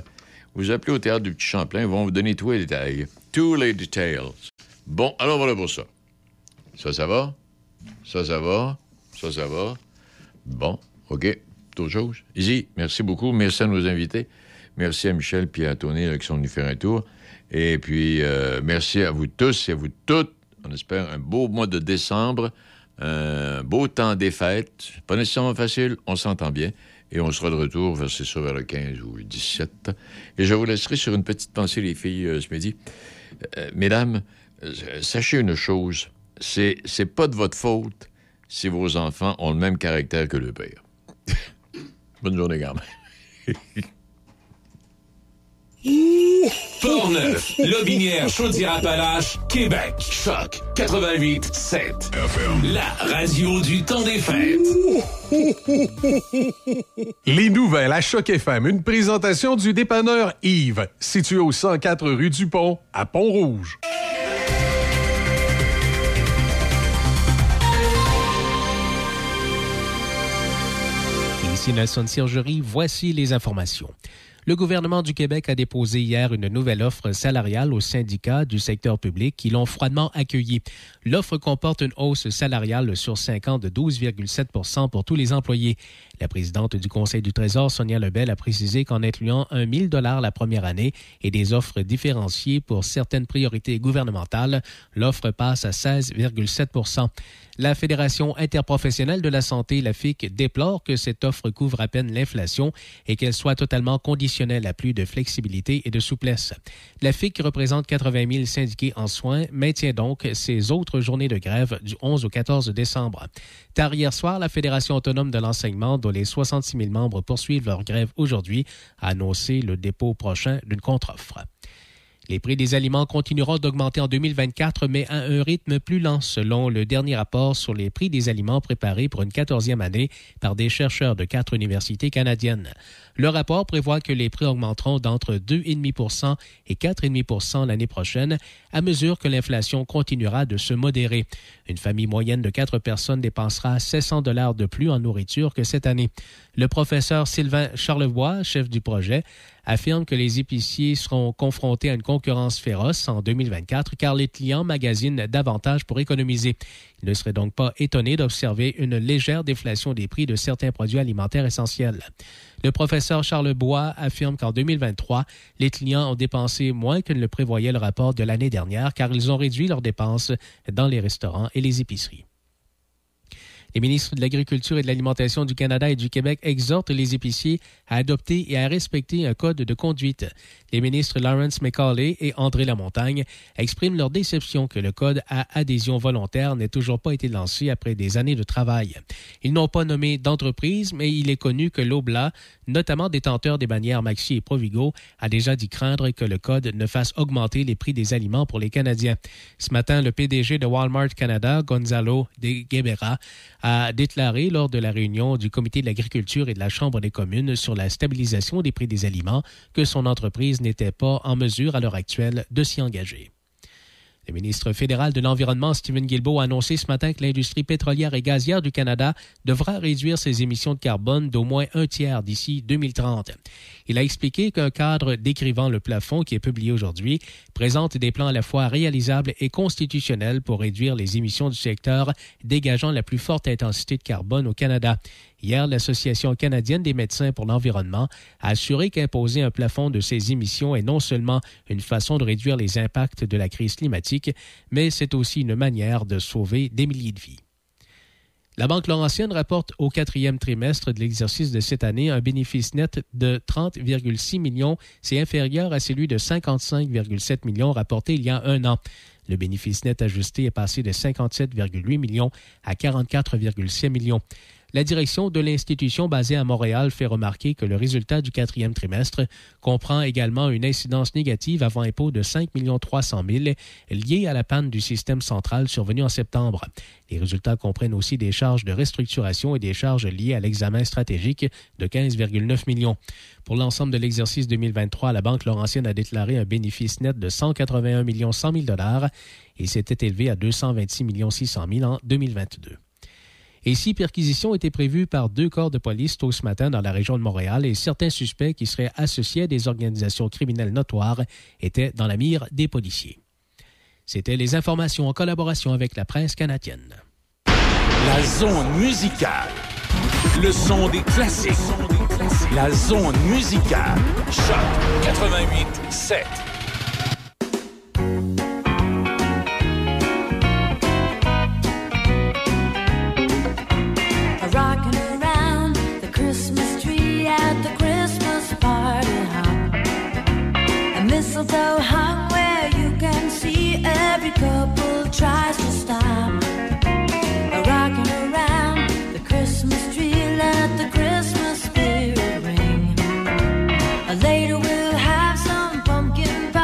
vous appelez au théâtre du Petit Champlain. Ils vont vous donner tous les détails. Tous les details. Bon, alors voilà pour ça. Ça, ça va? Ça, ça va? Ça, ça va? Bon, OK. D'autres choses? Easy, merci beaucoup. Merci à nos invités. Merci à Michel puis à Tony là, qui sont venus faire un tour. Et puis, euh, merci à vous tous et à vous toutes. On espère un beau mois de décembre, un beau temps des fêtes. Pas nécessairement facile, on s'entend bien. Et on sera de retour, vers, c'est sûr, vers le quinze ou le dix-sept. Et je vous laisserai sur une petite pensée, les filles, euh, ce midi. Euh, mesdames, euh, sachez une chose, c'est, c'est pas de votre faute si vos enfants ont le même caractère que le père. Bonne journée, gamin. Portneuf, Lobinière, Chaudière-Appalaches, Québec. Choc quatre-vingt-huit sept. La radio du temps des fêtes. Les nouvelles à Choc F M, une présentation du dépanneur Yves, situé au cent quatre rue du Pont, à Pont-Rouge. Ici Nelson Sergerie, voici les informations. Le gouvernement du Québec a déposé hier une nouvelle offre salariale aux syndicats du secteur public qui l'ont froidement accueillie. L'offre comporte une hausse salariale sur cinq ans de douze virgule sept pour cent pour tous les employés. La présidente du Conseil du Trésor, Sonia Lebel, a précisé qu'en incluant mille dollars la première année et des offres différenciées pour certaines priorités gouvernementales, l'offre passe à seize virgule sept pour cent. La Fédération interprofessionnelle de la santé, la F I C, déplore que cette offre couvre à peine l'inflation et qu'elle soit totalement conditionnelle à plus de flexibilité et de souplesse. La F I C, qui représente quatre-vingt mille syndiqués en soins, maintient donc ses autres journées de grève du onze au quatorze décembre. Tard hier soir, la Fédération autonome de l'enseignement, dont les soixante-six mille membres poursuivent leur grève aujourd'hui, a annoncé le dépôt prochain d'une contre-offre. Les prix des aliments continueront d'augmenter en deux mille vingt-quatre, mais à un rythme plus lent, selon le dernier rapport sur les prix des aliments préparé pour une quatorzième année par des chercheurs de quatre universités canadiennes. Le rapport prévoit que les prix augmenteront d'entre deux virgule cinq pour cent et quatre virgule cinq pour cent l'année prochaine, à mesure que l'inflation continuera de se modérer. Une famille moyenne de quatre personnes dépensera sept cents dollars de plus en nourriture que cette année. Le professeur Sylvain Charlebois, chef du projet, affirme que les épiciers seront confrontés à une concurrence féroce en deux mille vingt-quatre car les clients magasinent davantage pour économiser. Il ne serait donc pas étonné d'observer une légère déflation des prix de certains produits alimentaires essentiels. Le professeur Charlebois affirme qu'en deux mille vingt-trois, les clients ont dépensé moins que ne le prévoyait le rapport de l'année dernière car ils ont réduit leurs dépenses dans les restaurants et les épiceries. Les ministres de l'Agriculture et de l'Alimentation du Canada et du Québec exhortent les épiciers à adopter et à respecter un code de conduite. Les ministres Lawrence McCauley et André Lamontagne expriment leur déception que le code à adhésion volontaire n'ait toujours pas été lancé après des années de travail. Ils n'ont pas nommé d'entreprise, mais il est connu que Loblaws, notamment détenteur des bannières Maxi et Provigo, a déjà dit craindre que le code ne fasse augmenter les prix des aliments pour les Canadiens. Ce matin, le P D G de Walmart Canada, Gonzalo de Guevara, a déclaré lors de la réunion du Comité de l'agriculture et de la Chambre des communes sur la stabilisation des prix des aliments que son entreprise n'était pas en mesure à l'heure actuelle de s'y engager. Le ministre fédéral de l'Environnement, Stephen Guilbeault, a annoncé ce matin que l'industrie pétrolière et gazière du Canada devra réduire ses émissions de carbone d'au moins un tiers d'ici deux mille trente. Il a expliqué qu'un cadre décrivant le plafond qui est publié aujourd'hui présente des plans à la fois réalisables et constitutionnels pour réduire les émissions du secteur dégageant la plus forte intensité de carbone au Canada. Hier, l'Association canadienne des médecins pour l'environnement a assuré qu'imposer un plafond de ces émissions est non seulement une façon de réduire les impacts de la crise climatique, mais c'est aussi une manière de sauver des milliers de vies. La Banque Laurentienne rapporte au quatrième trimestre de l'exercice de cette année un bénéfice net de trente virgule six millions. C'est inférieur à celui de cinquante-cinq virgule sept millions rapporté il y a un an. Le bénéfice net ajusté est passé de cinquante-sept virgule huit millions à quarante-quatre virgule six millions. La direction de l'institution basée à Montréal fait remarquer que le résultat du quatrième trimestre comprend également une incidence négative avant impôt de cinq millions trois cent mille liée à la panne du système central survenue en septembre. Les résultats comprennent aussi des charges de restructuration et des charges liées à l'examen stratégique de quinze virgule neuf millions. Pour l'ensemble de l'exercice deux mille vingt-trois, la Banque Laurentienne a déclaré un bénéfice net de cent quatre-vingt-un millions cent mille dollars et s'était élevé à deux cent vingt-six millions six cent mille en deux mille vingt-deux. Et six perquisitions étaient prévues par deux corps de police tôt ce matin dans la région de Montréal et certains suspects qui seraient associés à des organisations criminelles notoires étaient dans la mire des policiers. C'était les informations en collaboration avec la presse canadienne. La zone musicale. Le son des classiques. La zone musicale. Choc quatre-vingt-huit sept. Mistletoe hung where you can see every couple tries to stop. Rocking around the Christmas tree, let the Christmas spirit ring. Later we'll have some pumpkin pie.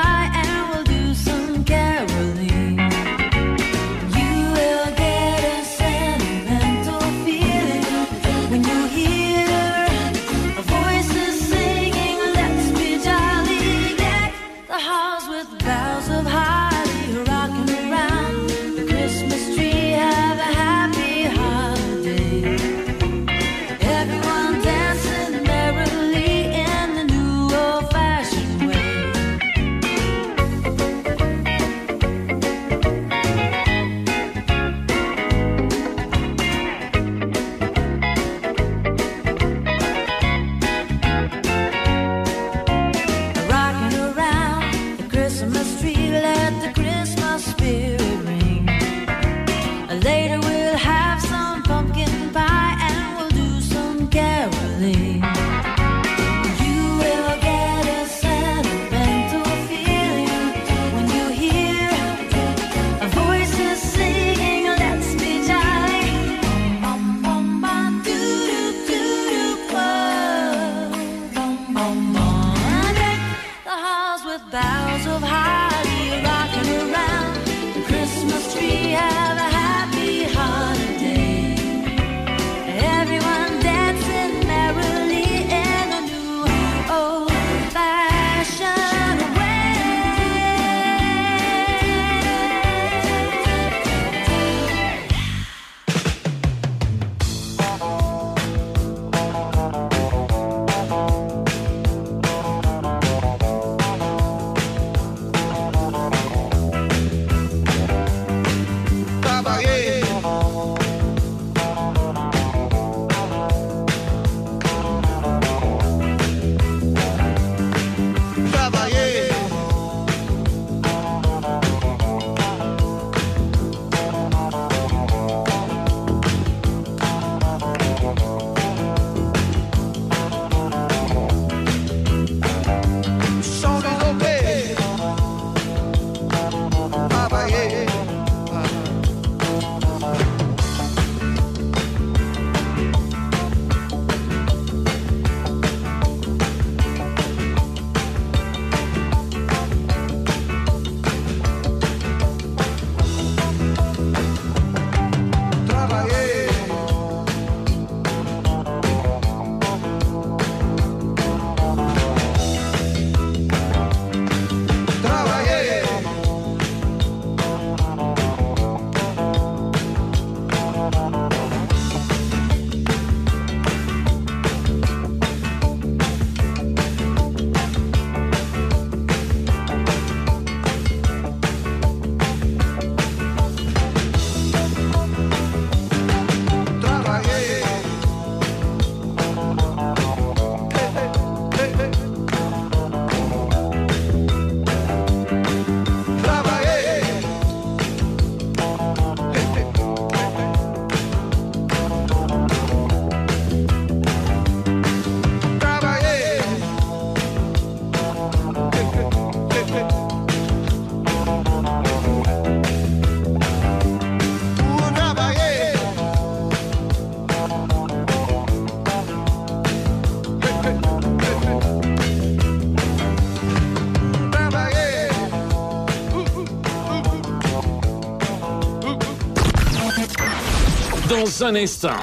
Dans un instant,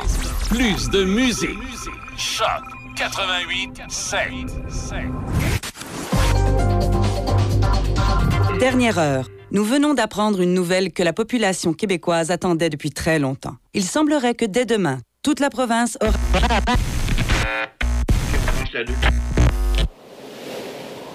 plus de musique. Choc quatre-vingt-huit sept. Dernière heure. Nous venons d'apprendre une nouvelle que la population québécoise attendait depuis très longtemps. Il semblerait que dès demain, toute la province aura... Salut.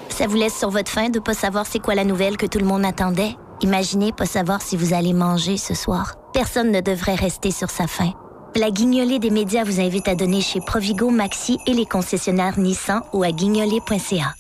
Ça vous laisse sur votre faim de pas savoir c'est quoi la nouvelle que tout le monde attendait? Imaginez pas savoir si vous allez manger ce soir. Personne ne devrait rester sur sa faim. La guignolée des médias vous invite à donner chez Provigo, Maxi et les concessionnaires Nissan ou à guignolée point c a.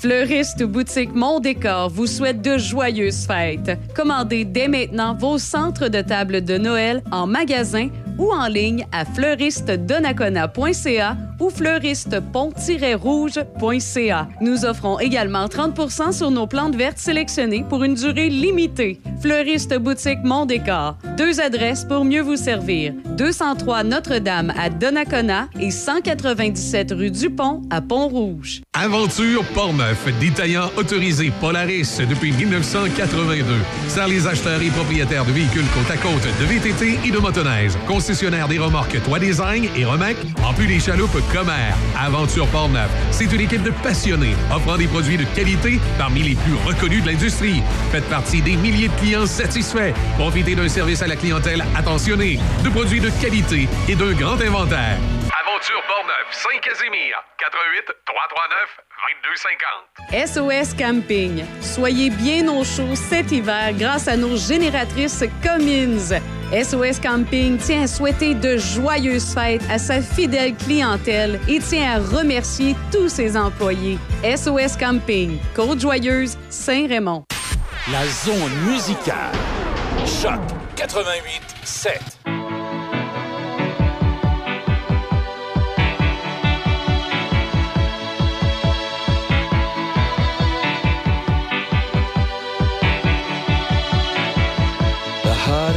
Fleuriste Boutique Mont-Décor vous souhaite de joyeuses fêtes. Commandez dès maintenant vos centres de table de Noël en magasin ou en ligne à fleuriste donnacona point c a ou fleuriste pont tiret rouge point c a. Nous offrons également trente pour cent sur nos plantes vertes sélectionnées pour une durée limitée. Fleuriste Boutique Mont-Décor. Deux adresses pour mieux vous servir. deux cent trois Notre-Dame à Donnacona et cent quatre-vingt-dix-sept rue Dupont à Pont-Rouge. Aventure Portneuf, détaillant autorisé Polaris depuis mille neuf cent quatre-vingt-deux. Sert les acheteurs et propriétaires de véhicules côte à côte, de V T T et de motoneige. Concessionnaire des remorques Trois Design et Romac, en plus des chaloupes Comair. Aventure Portneuf, c'est une équipe de passionnés offrant des produits de qualité parmi les plus reconnus de l'industrie. Faites partie des milliers de clients satisfaits. Profitez d'un service à la clientèle attentionné, de produits de qualité et d'un grand inventaire. Aventure Portneuf, Saint-Casimir, quatre un huit, trois trois neuf, deux deux cinq zéro. S O S Camping, soyez bien au chaud cet hiver grâce à nos génératrices Cummins. S O S Camping tient à souhaiter de joyeuses fêtes à sa fidèle clientèle et tient à remercier tous ses employés. S O S Camping, Côte-Joyeuse, Saint-Raymond. La zone musicale. Choc quatre-vingt-huit sept. Heart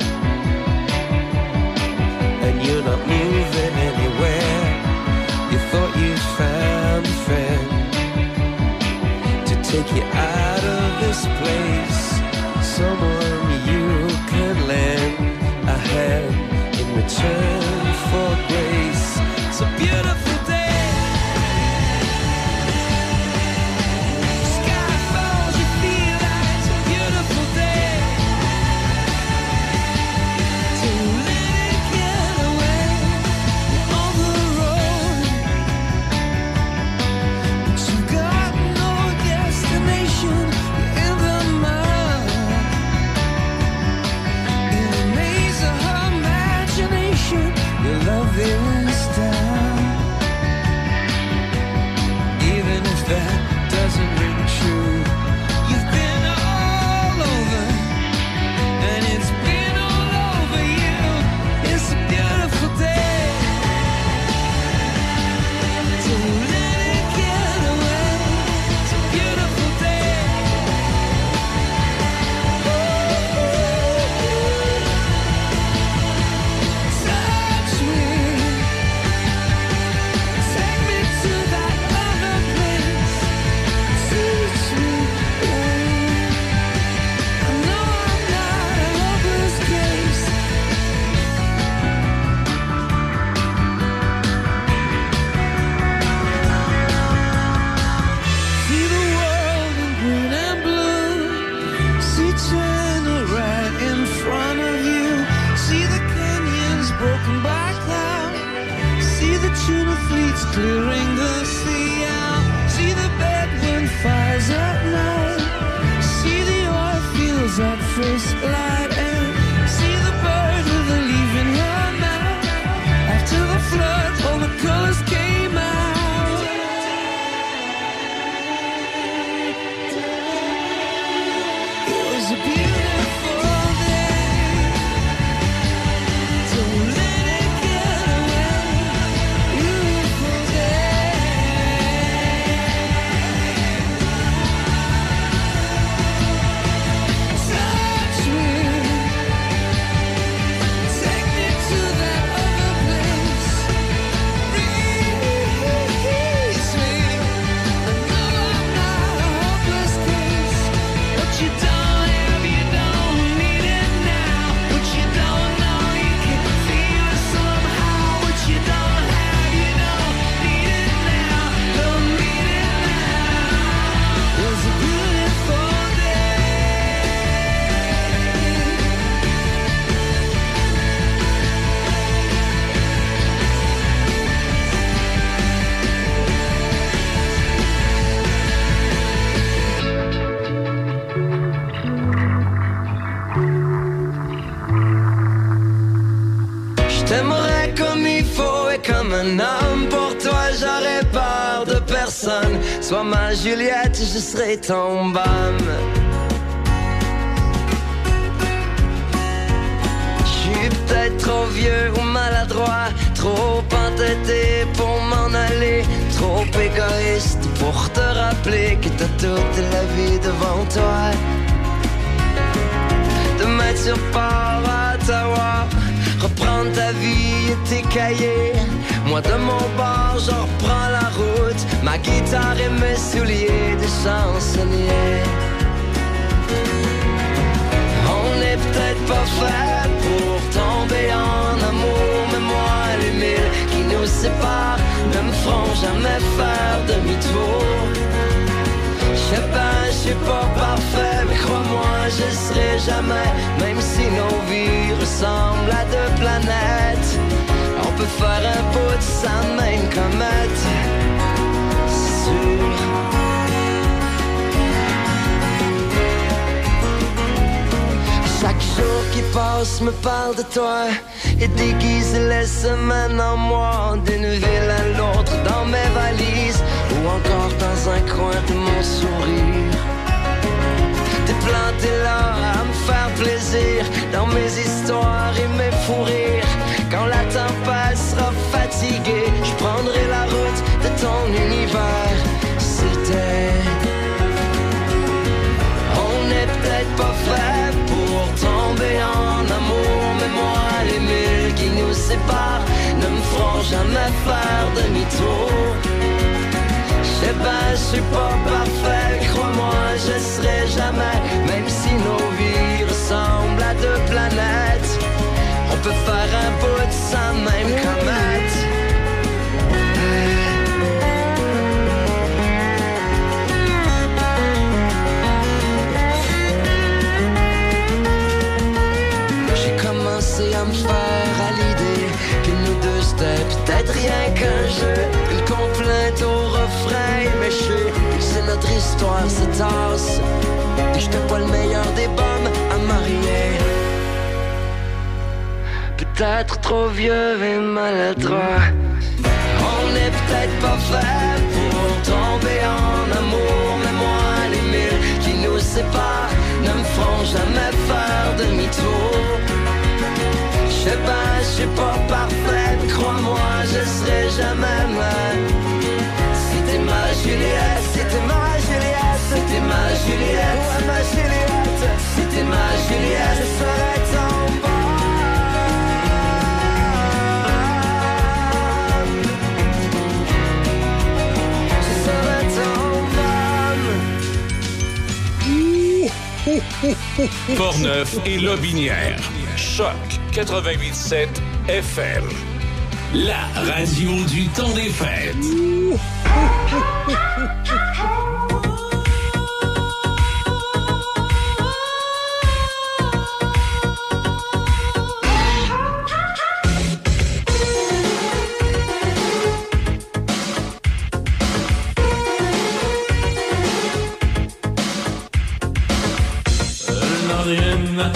and you're not moving anywhere. You thought you found a friend to take you out of this place, someone you could lend a hand in return for grace. It's a beautiful day. Sky falls, you feel that it's a beautiful day to let it get away on the road. You got no destination in the mind. peur de personne. Sois ma Juliette, je serai ton bam. J'suis peut-être trop vieux ou maladroit, trop entêté pour m'en aller, trop égoïste pour te rappeler que t'as toute la vie devant toi. Te mettre sur part à Ottawa, reprendre ta vie et tes cahiers. Moi de mon bord, je reprends la route, ma guitare et mes souliers de chansonnier. On n'est peut-être pas fait pour tomber en amour, mais moi les mille qui nous séparent ne me feront jamais faire demi-tour. Je sais pas, je suis pas parfait, mais crois-moi, je serai jamais. Même si nos vies ressemblent à deux planètes, on peut faire un bout de sa même comète, c'est sûr. Chaque jour qui passe me parle de toi et déguise les semaines en moi, d'une ville à l'autre dans mes valises, ou encore dans un coin de mon sourire. T'es planté là à me faire plaisir dans mes histoires et mes fous rires. Quand la tempête sera fatiguée, je prendrai la route de ton univers. C'était. On n'est peut-être pas fait pour tomber en amour, mais moi les mille qui nous séparent ne me feront jamais faire demi-tour. Eh ben, je suis pas parfait, crois-moi, je serai jamais. Même si nos vies ressemblent à deux planètes, on peut faire un bout de sa même comète. J'ai commencé à me faire à l'idée que nous deux c'était peut-être rien qu'un jeu, une complainte au refrain éméché. C'est notre histoire, c'est tasse. Et j'étais pas le meilleur des bombes à marier. Peut-être trop vieux et maladroit. On n'est peut-être pas fait pour tomber en amour, mais moi les mille qui nous séparent ne me feront jamais faire demi-tour. Je sais pas, je suis pas parfaite, crois-moi, je serai jamais même. C'était ma Juliette, c'était ma Juliette, c'était ma Juliette, ouais, ma Juliette, c'était ma Juliette, je serai ton bam. Je serai ton bam. Portneuf et Lobinière. Choc quatre-vingt-huit sept F M. La radio du temps des fêtes. Don't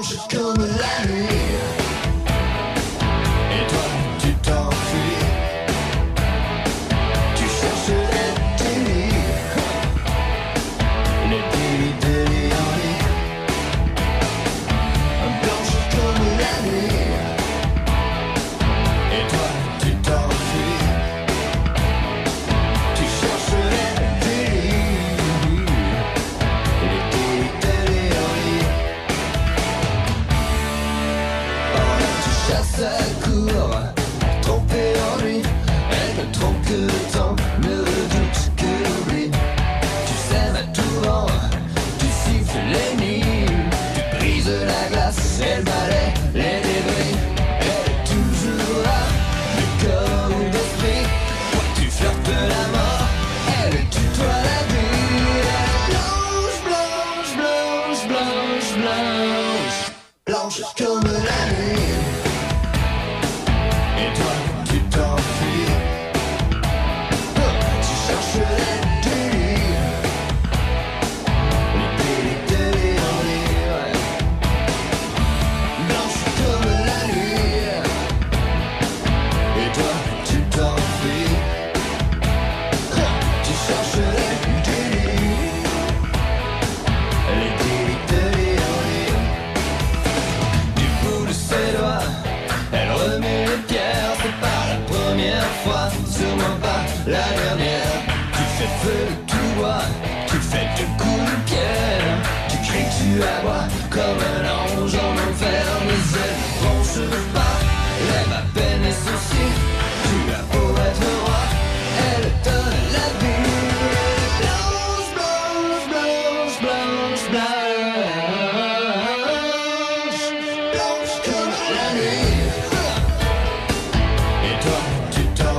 branches comme la nuit. Et toi, tu t'enfuis. Tu cherches le délit. Le délit de l'ennui. Blanche comme la nuit. Et toi, tu t'enfuis. Tu cherches le délit. Le délit de l'ennui. Oh, tu chasses à court. Trompée en lui. Elle ne trompe que le temps. Ne redoute que l'oubli. Tu sèmes à tout vent. Tu siffles les nids. Tu brises la glace. Elle balai les débris. Comme la nuit. Et toi, tu t'enfuis. Tu cherches le délit. Le délit de l'ennui. Blanche comme la nuit. Et toi, tu t'enfuis. Tu cherches le délit. Le délit de l'ennui. Sûrement pas la dernière. Tu fais feu de tout bois. Tu fais de coups de pierre. Tu cries que tu aboies comme un ange en enfer. Mais elle bronche pas. Elle ma peine et soucis. Tu as beau être roi, elle donne la vie. Blanche, blanche, blanche, blanche, blanche. Blanche comme la nuit. Et toi, tu t'en.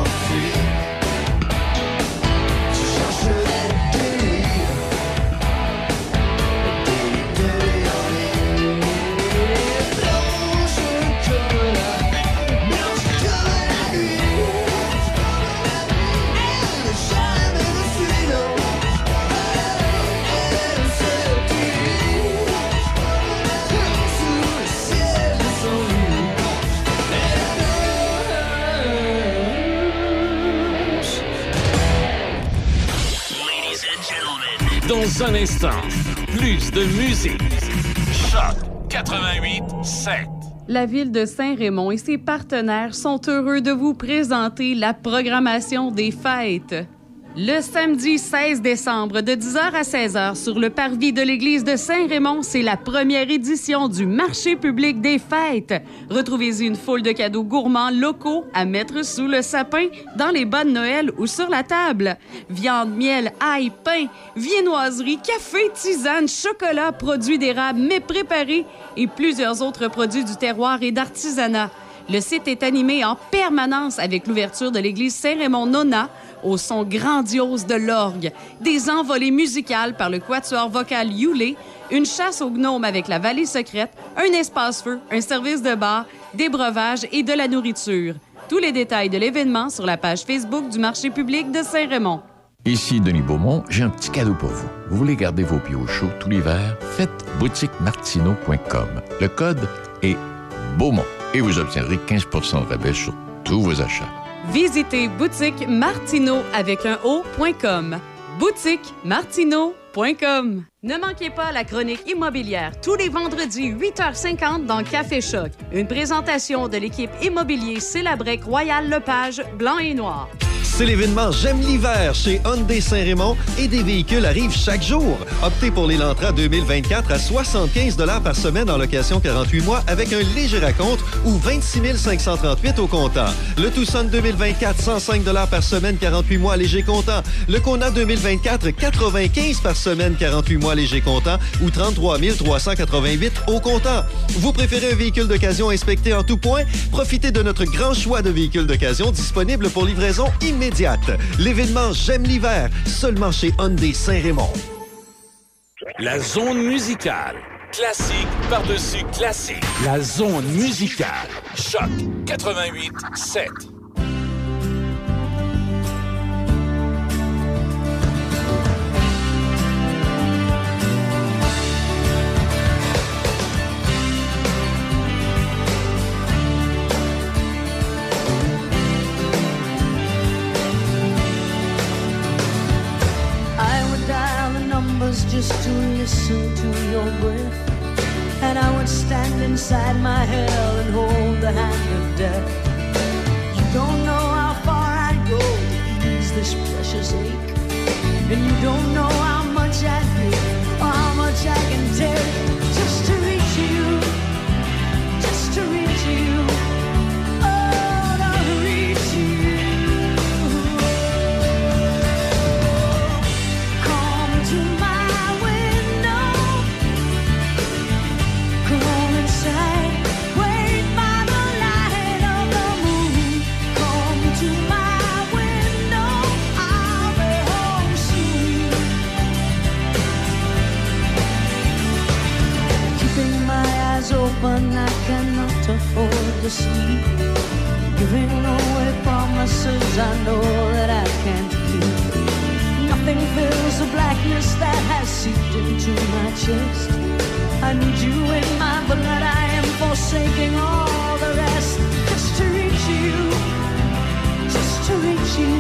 Dans un instant, plus de musique. Choc quatre-vingt-huit sept. La Ville de Saint-Raymond et ses partenaires sont heureux de vous présenter la programmation des fêtes. Le samedi seize décembre, de dix heures à seize heures, sur le parvis de l'église de Saint-Raymond, c'est la première édition du marché public des fêtes. Retrouvez-y une foule de cadeaux gourmands locaux à mettre sous le sapin, dans les bas de Noël ou sur la table. Viande, miel, ail, pain, viennoiserie, café, tisane, chocolat, produits d'érable mais préparés et plusieurs autres produits du terroir et d'artisanat. Le site est animé en permanence avec l'ouverture de l'église Saint-Raymond-Nona au son grandiose de l'orgue, des envolées musicales par le quatuor vocal Yulé, une chasse aux gnomes avec la vallée secrète, un espace-feu, un service de bar, des breuvages et de la nourriture. Tous les détails de l'événement sur la page Facebook du marché public de Saint-Raymond. Ici Denis Beaumont, j'ai un petit cadeau pour vous. Vous voulez garder vos pieds au chaud tout l'hiver? Faites boutique martineau point com. Le code est Beaumont. Et vous obtiendrez quinze pour cent de rabais sur tous vos achats. Visitez boutique Martineau avec un O point com. Boutique Martineau point com. Ne manquez pas la chronique immobilière tous les vendredis huit heures cinquante dans Café Choc. Une présentation de l'équipe immobilier Célabrec Royal Lepage Blanc et Noir. C'est l'événement J'aime l'hiver chez Hyundai Saint-Raymond et des véhicules arrivent chaque jour. Optez pour l'Elantra deux mille vingt-quatre à soixante-quinze dollars par semaine en location quarante-huit mois avec un léger acompte ou vingt-six mille cinq cent trente-huit au comptant. Le Tucson deux mille vingt-quatre, cent cinq dollars par semaine, quarante-huit mois léger comptant. Le Kona deux mille vingt-quatre, quatre-vingt-quinze par semaine, quarante-huit mois léger comptant ou trente-trois mille trois cent quatre-vingt-huit au comptant. Vous préférez un véhicule d'occasion inspecté en tout point? Profitez de notre grand choix de véhicules d'occasion disponibles pour livraison immédiate. L'événement J'aime l'hiver, seulement chez Hyundai Saint-Raymond. La zone musicale. Classique par-dessus classique. La zone musicale. Choc quatre-vingt-huit sept. was just to listen to your breath, and I would stand inside my hell and hold the hand of death. You don't know how far I'd go to ease this precious ache, and you don't know how much I do or how much I can take just to reach you, just to reach you. Open, I cannot afford to sleep. Giving away promises I know that I can't keep. Nothing fills the blackness that has seeped into my chest. I need you in my blood, I am forsaking all the rest. Just to reach you, just to reach you.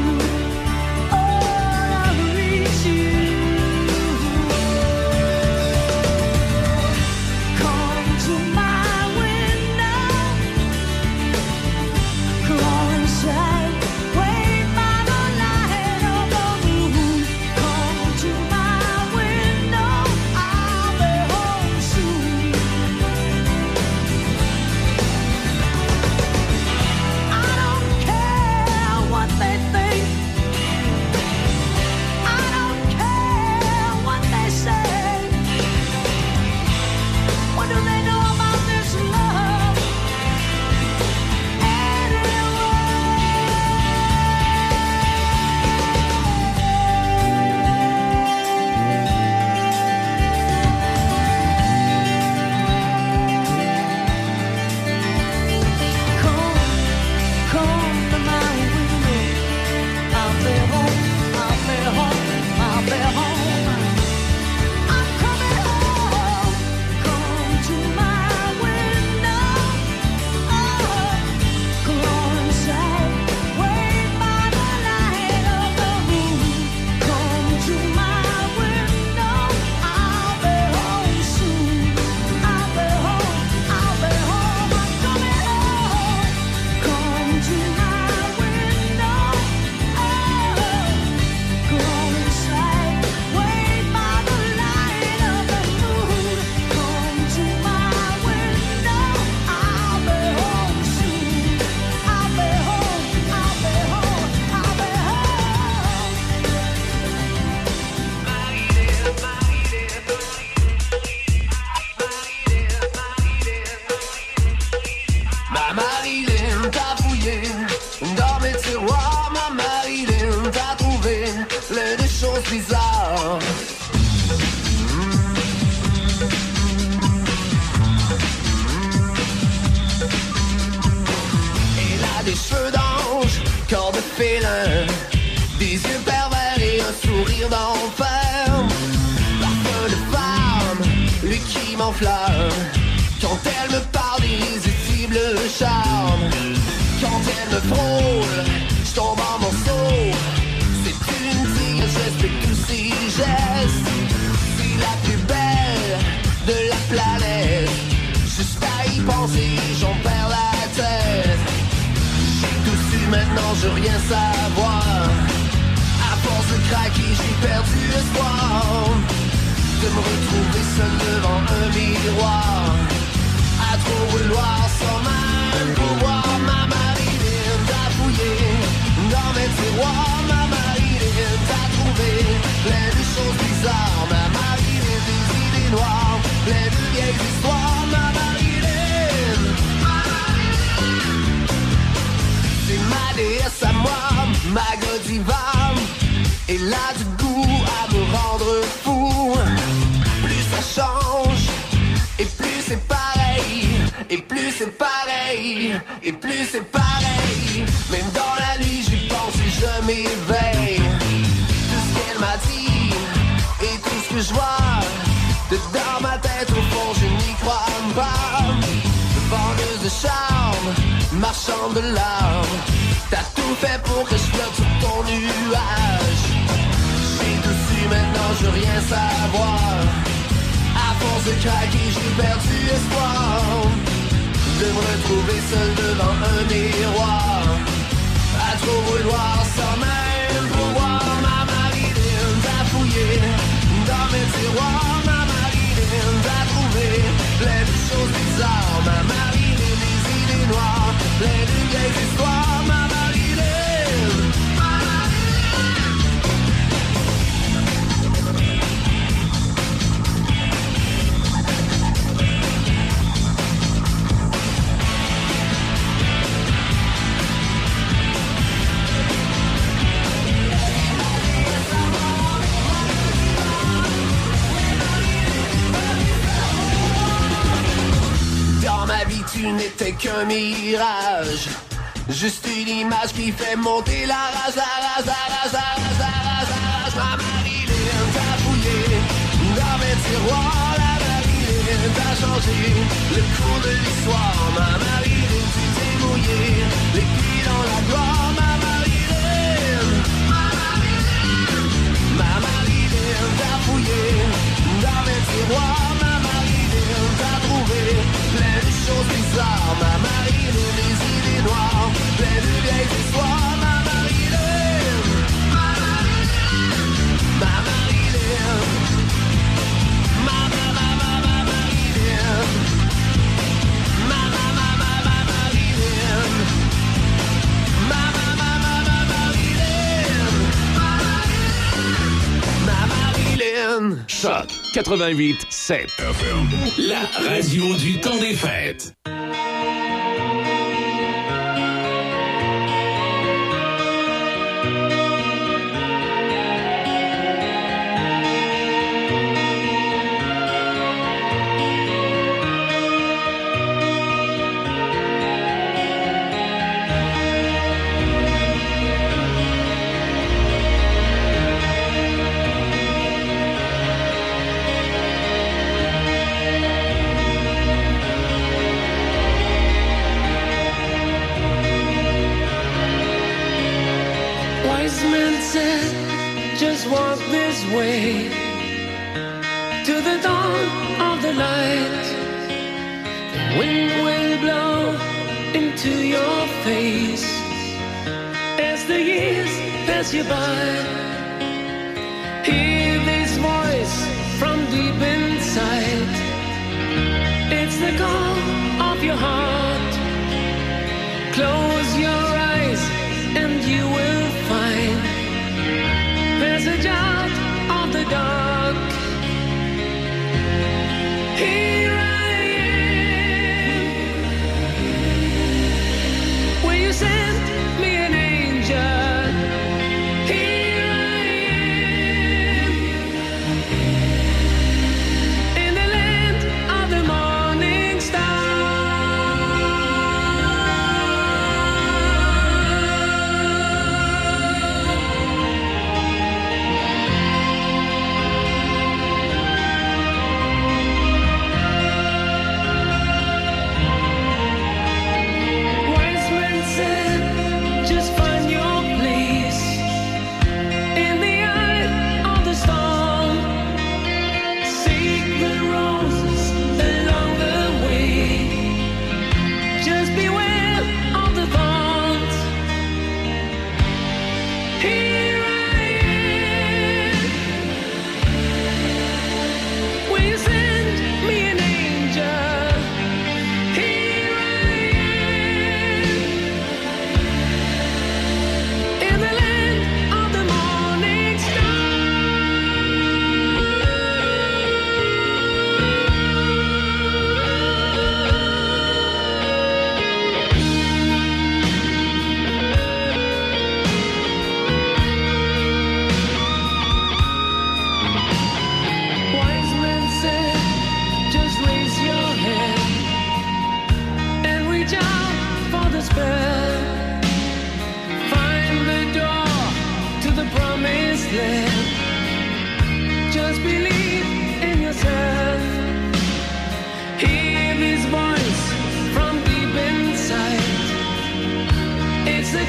Je rien savoir. À force de craquer, j'ai perdu espoir de me retrouver seul devant un miroir, à trop vouloir sans même pouvoir. Ma marine va fouiller dans mes tiroirs, ma marine va trouver plein de choses bizarres, ma marine des idées noires, plein de vieilles histoires, ma marine. Tu n'étais qu'un mirage, juste une image qui fait monter la rage, la rage, la rage, la rage, la rage, la rage. Ma Marilyn t'a fouillé dans mes tiroirs, la Marilyn t'a changé le cours de l'histoire. Ma Marilyn, tu t'es mouillé, les pieds dans la gloire. Ma Marilyn, ma Marilyn, ma Marilyn t'a fouillé dans mes tiroirs, ma Marilyn t'a trouvé plein de choses bizarres, ma marine des idées noires, plein de vieilles histoires, ma marine, ma marine, ma marine, ma ma ma ma ma marine, ma ma ma ma ma marine, ma ma ma ma ma marine, ma marine. Choc quatre-vingt-huit sept. La radio du temps des fêtes. Way to the dawn of the light, the wind will blow into your face as the years pass you by. Hear this voice from deep inside, it's the call of your heart. Close your eyes and you will find there's a job the dark. Here I am. Will you send me an angel? Here I am. In the land of the morning star.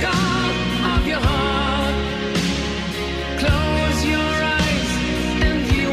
God of your heart, close your eyes and you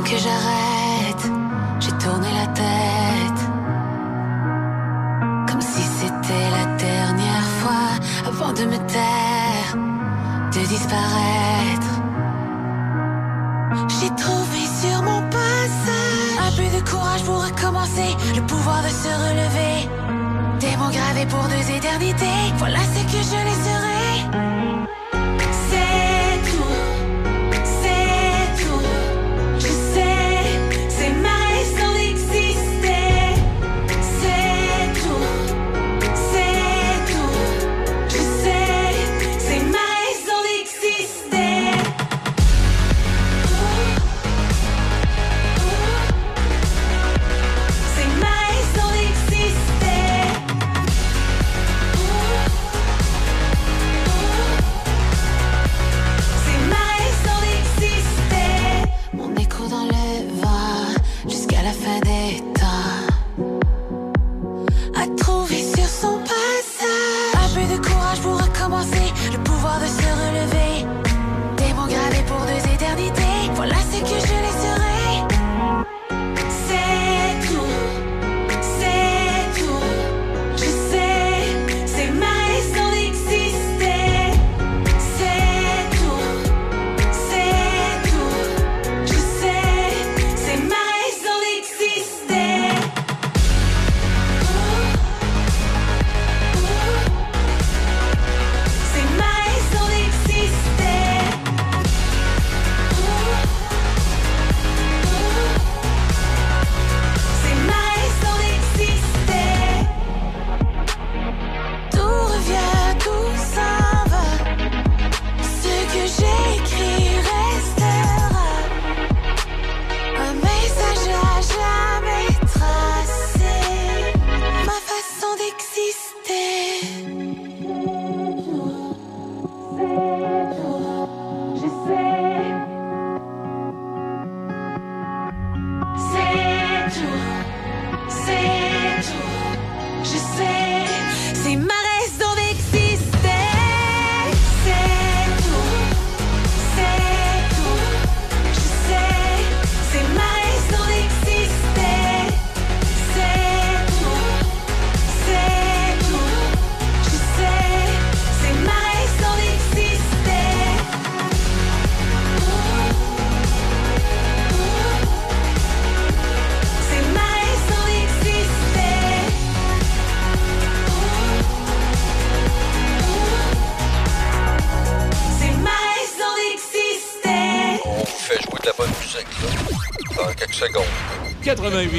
Avant que j'arrête, j'ai tourné la tête, comme si c'était la dernière fois, avant de me taire, de disparaître. J'ai trouvé sur mon passage un peu de courage pour recommencer, le pouvoir de se relever. Des mots gravés pour deux éternités, voilà ce que je laisserai.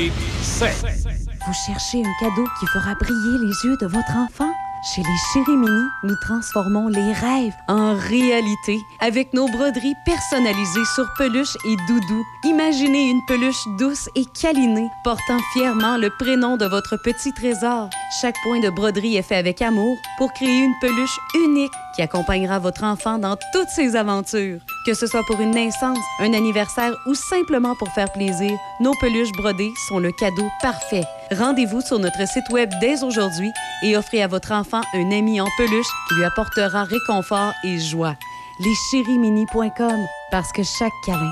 Vous cherchez un cadeau qui fera briller les yeux de votre enfant? Chez les Chérimini, nous transformons les rêves en réalité avec nos broderies personnalisées sur peluche et doudou. Imaginez une peluche douce et câlinée, portant fièrement le prénom de votre petit trésor. Chaque point de broderie est fait avec amour pour créer une peluche unique qui accompagnera votre enfant dans toutes ses aventures. Que ce soit pour une naissance, un anniversaire ou simplement pour faire plaisir, nos peluches brodées sont le cadeau parfait. Rendez-vous sur notre site web dès aujourd'hui et offrez à votre enfant un ami en peluche qui lui apportera réconfort et joie. les chérimini point com, parce que chaque câlin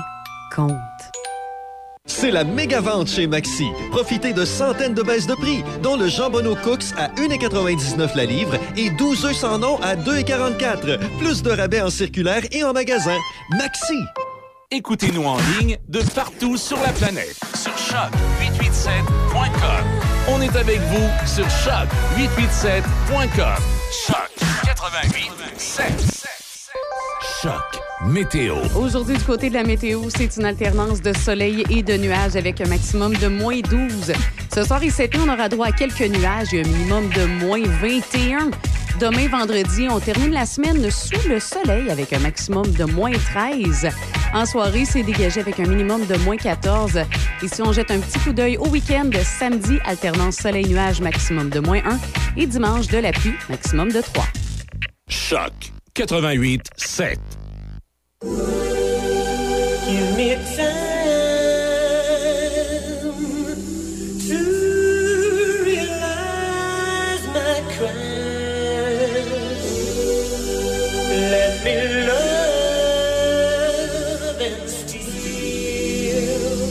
compte. C'est la méga vente chez Maxi. Profitez de centaines de baisses de prix, dont le jambonneau Cooks à un virgule quatre-vingt-dix-neuf la livre et douze œufs sans nom à deux virgule quarante-quatre. Plus de rabais en circulaire et en magasin. Maxi! Écoutez-nous en ligne de partout sur la planète sur choc huit cent quatre-vingt-dix-sept point com. On est avec vous sur choc huit cent quatre-vingt-dix-sept point com. choc huit cent quatre-vingt-dix-sept. Choc météo. Aujourd'hui, du côté de la météo, c'est une alternance de soleil et de nuages avec un maximum de moins douze. Ce soir et cette nuit, on aura droit à quelques nuages et un minimum de moins vingt et un. Demain, vendredi, on termine la semaine sous le soleil avec un maximum de moins treize. En soirée, c'est dégagé avec un minimum de moins quatorze. Et si on jette un petit coup d'œil au week-end, samedi, alternance soleil-nuage, maximum de moins un. Et dimanche, de la pluie, maximum de trois. Choc quatre-vingt-huit sept. Let me love and steal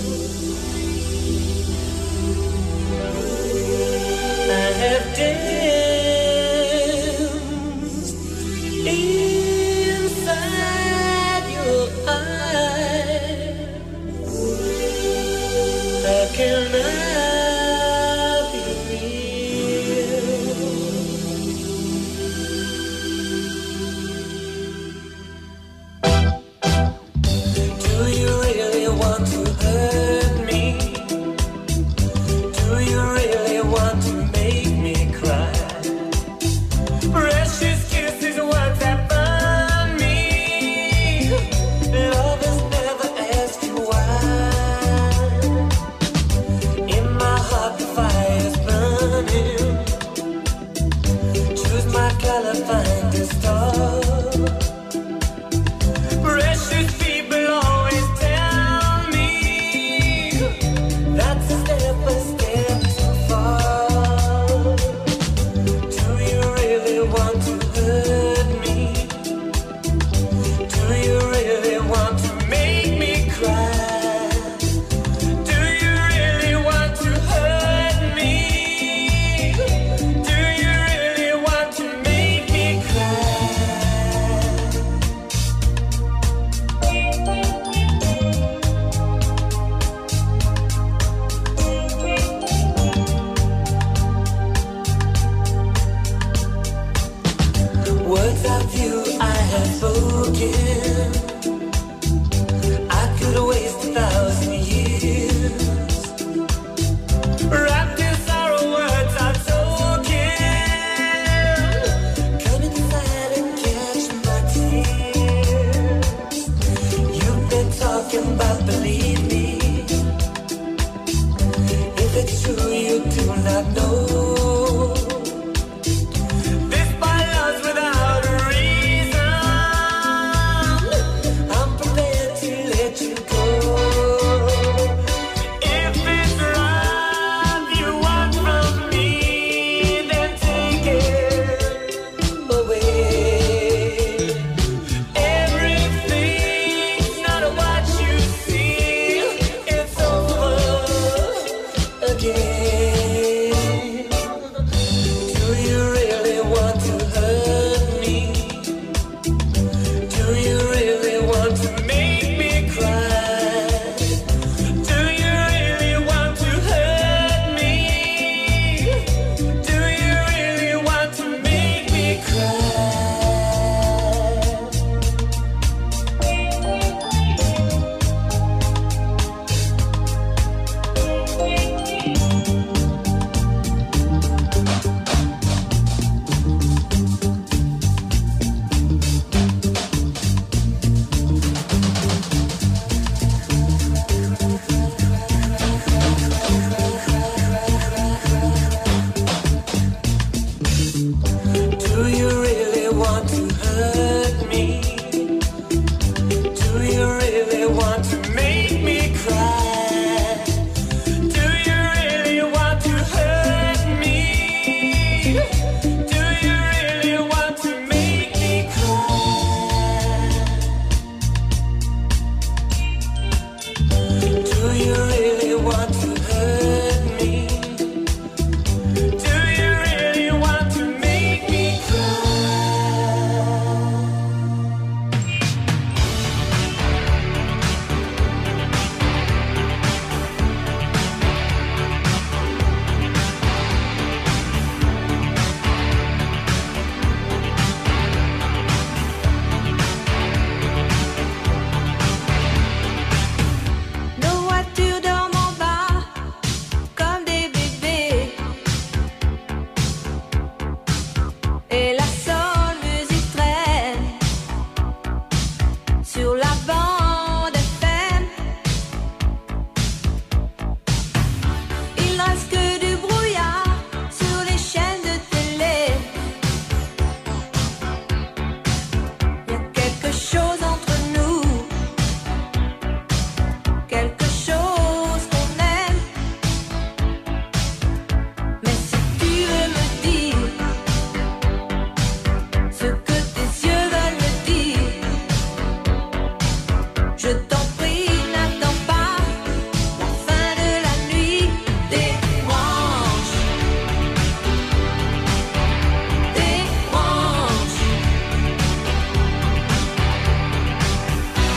can I be real? Do you really want to hurt me? Do you really want to make me cry? Precious kisses once upon me. Lovers never ask you why.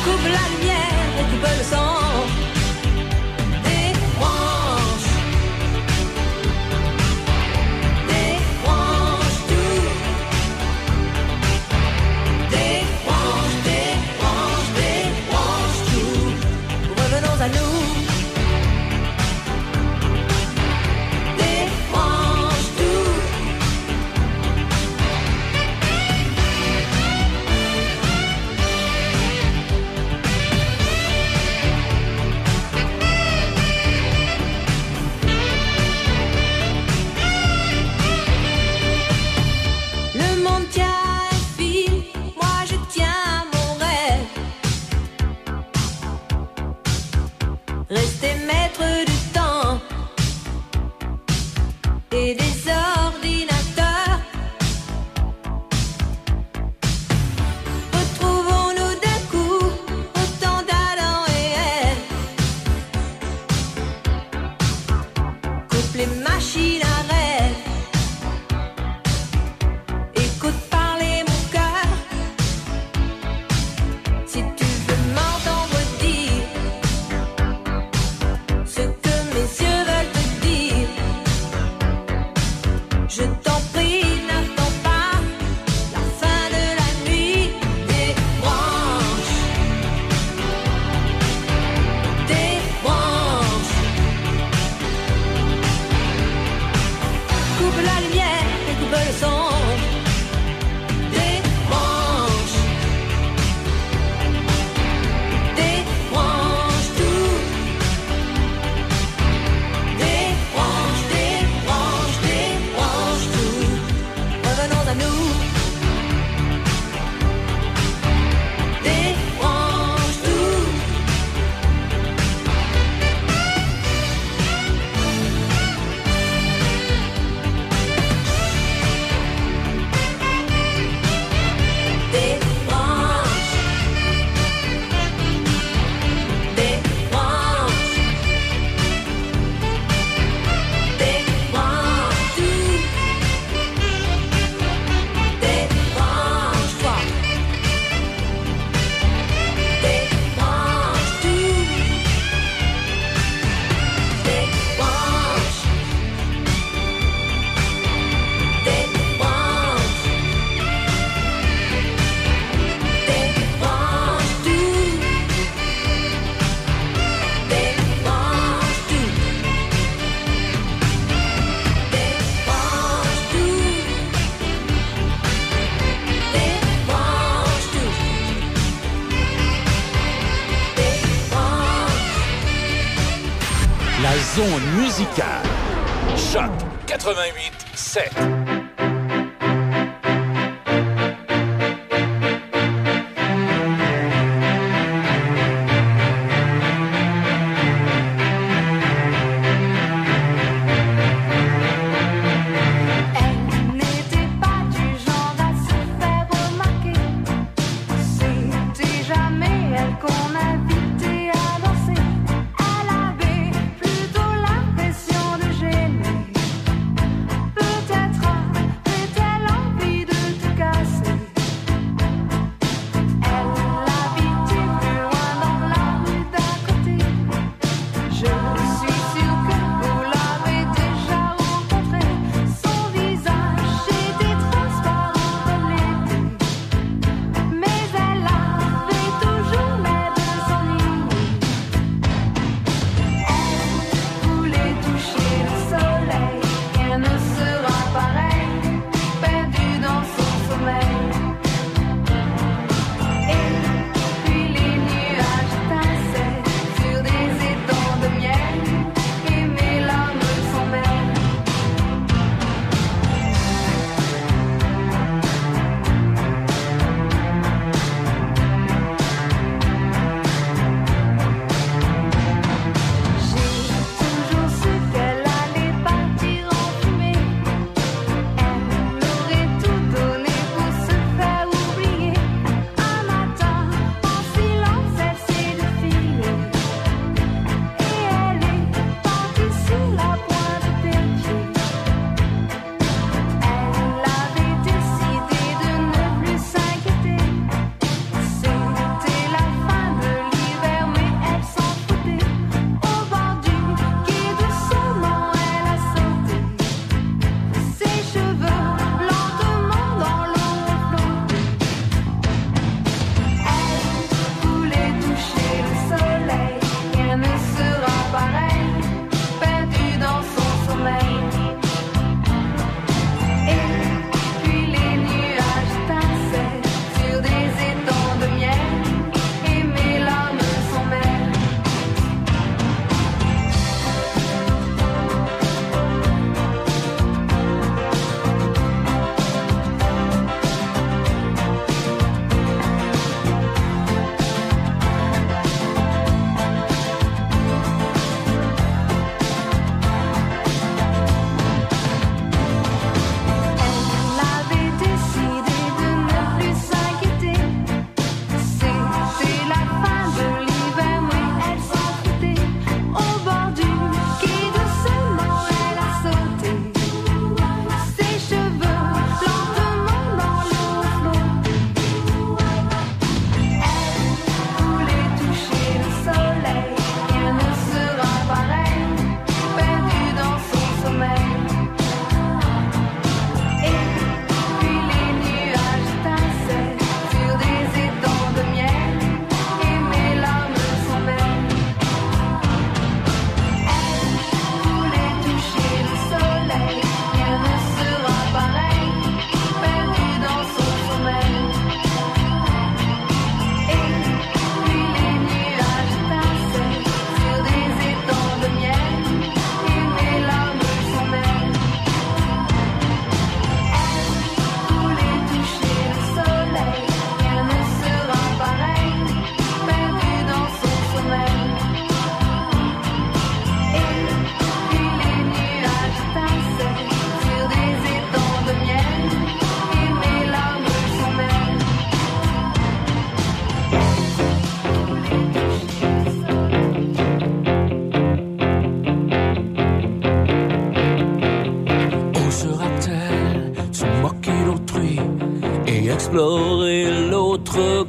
Coupe la lumière, coupe le sang. Des branches. zone musicale. Choc quatre-vingt-huit sept.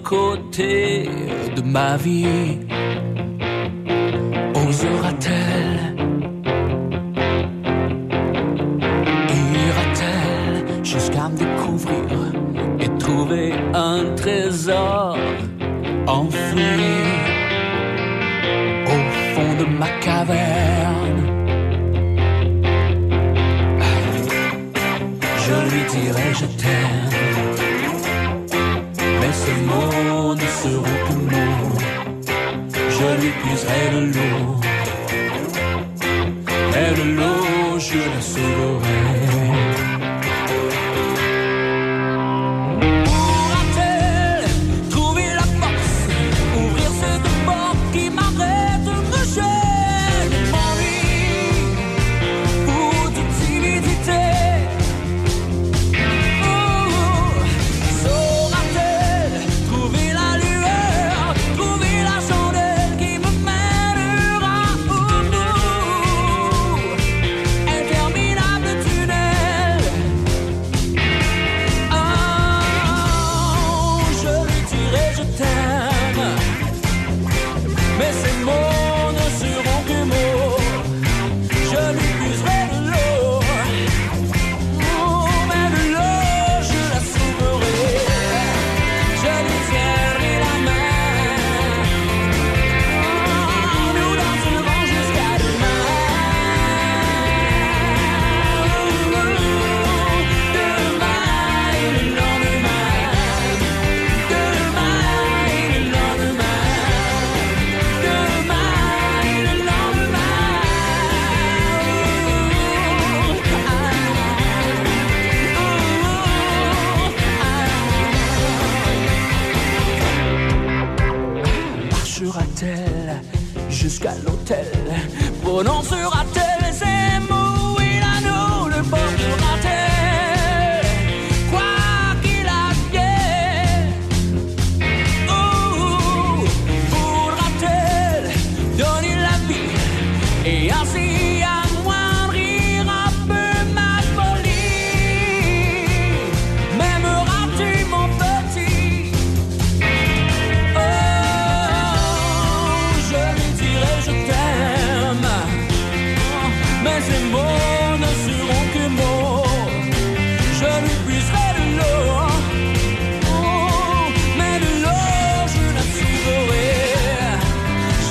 Côté de ma vie, osera-t-elle, ira-t-elle jusqu'à me découvrir et trouver un trésor enfoui au fond de ma caverne? Je lui dirai je t'aime, mais ce mot ne sera que mots. Je lui puiserai de l'eau elle l'eau, je la sauverai. Pourra-t-elle trouver la force, ouvrir cette porte qui m'arrête de gêner? Envie ou de timidité? Oh, saura-t-elle trouver la lueur, trouver la chandelle qui me mènera au bout? Interminable tunnel. Ah, je lui dirai je t'aime, mais ces mots ne seront que mots. Je lui puiserai de l'eau, oh, mais de l'eau, je la sauverai. Je lui tiendrai la main, oh, nous danserons jusqu'à demain. Demain et le lendemain, demain et le lendemain, demain et le lendemain. Marchera-t-elle jusqu'à l'hôtel? Prononcera-t-elle ces mots? Il a nous le portera-t-elle? Quoi qu'il advienne, oh, pourra-t-elle donner la vie et ainsi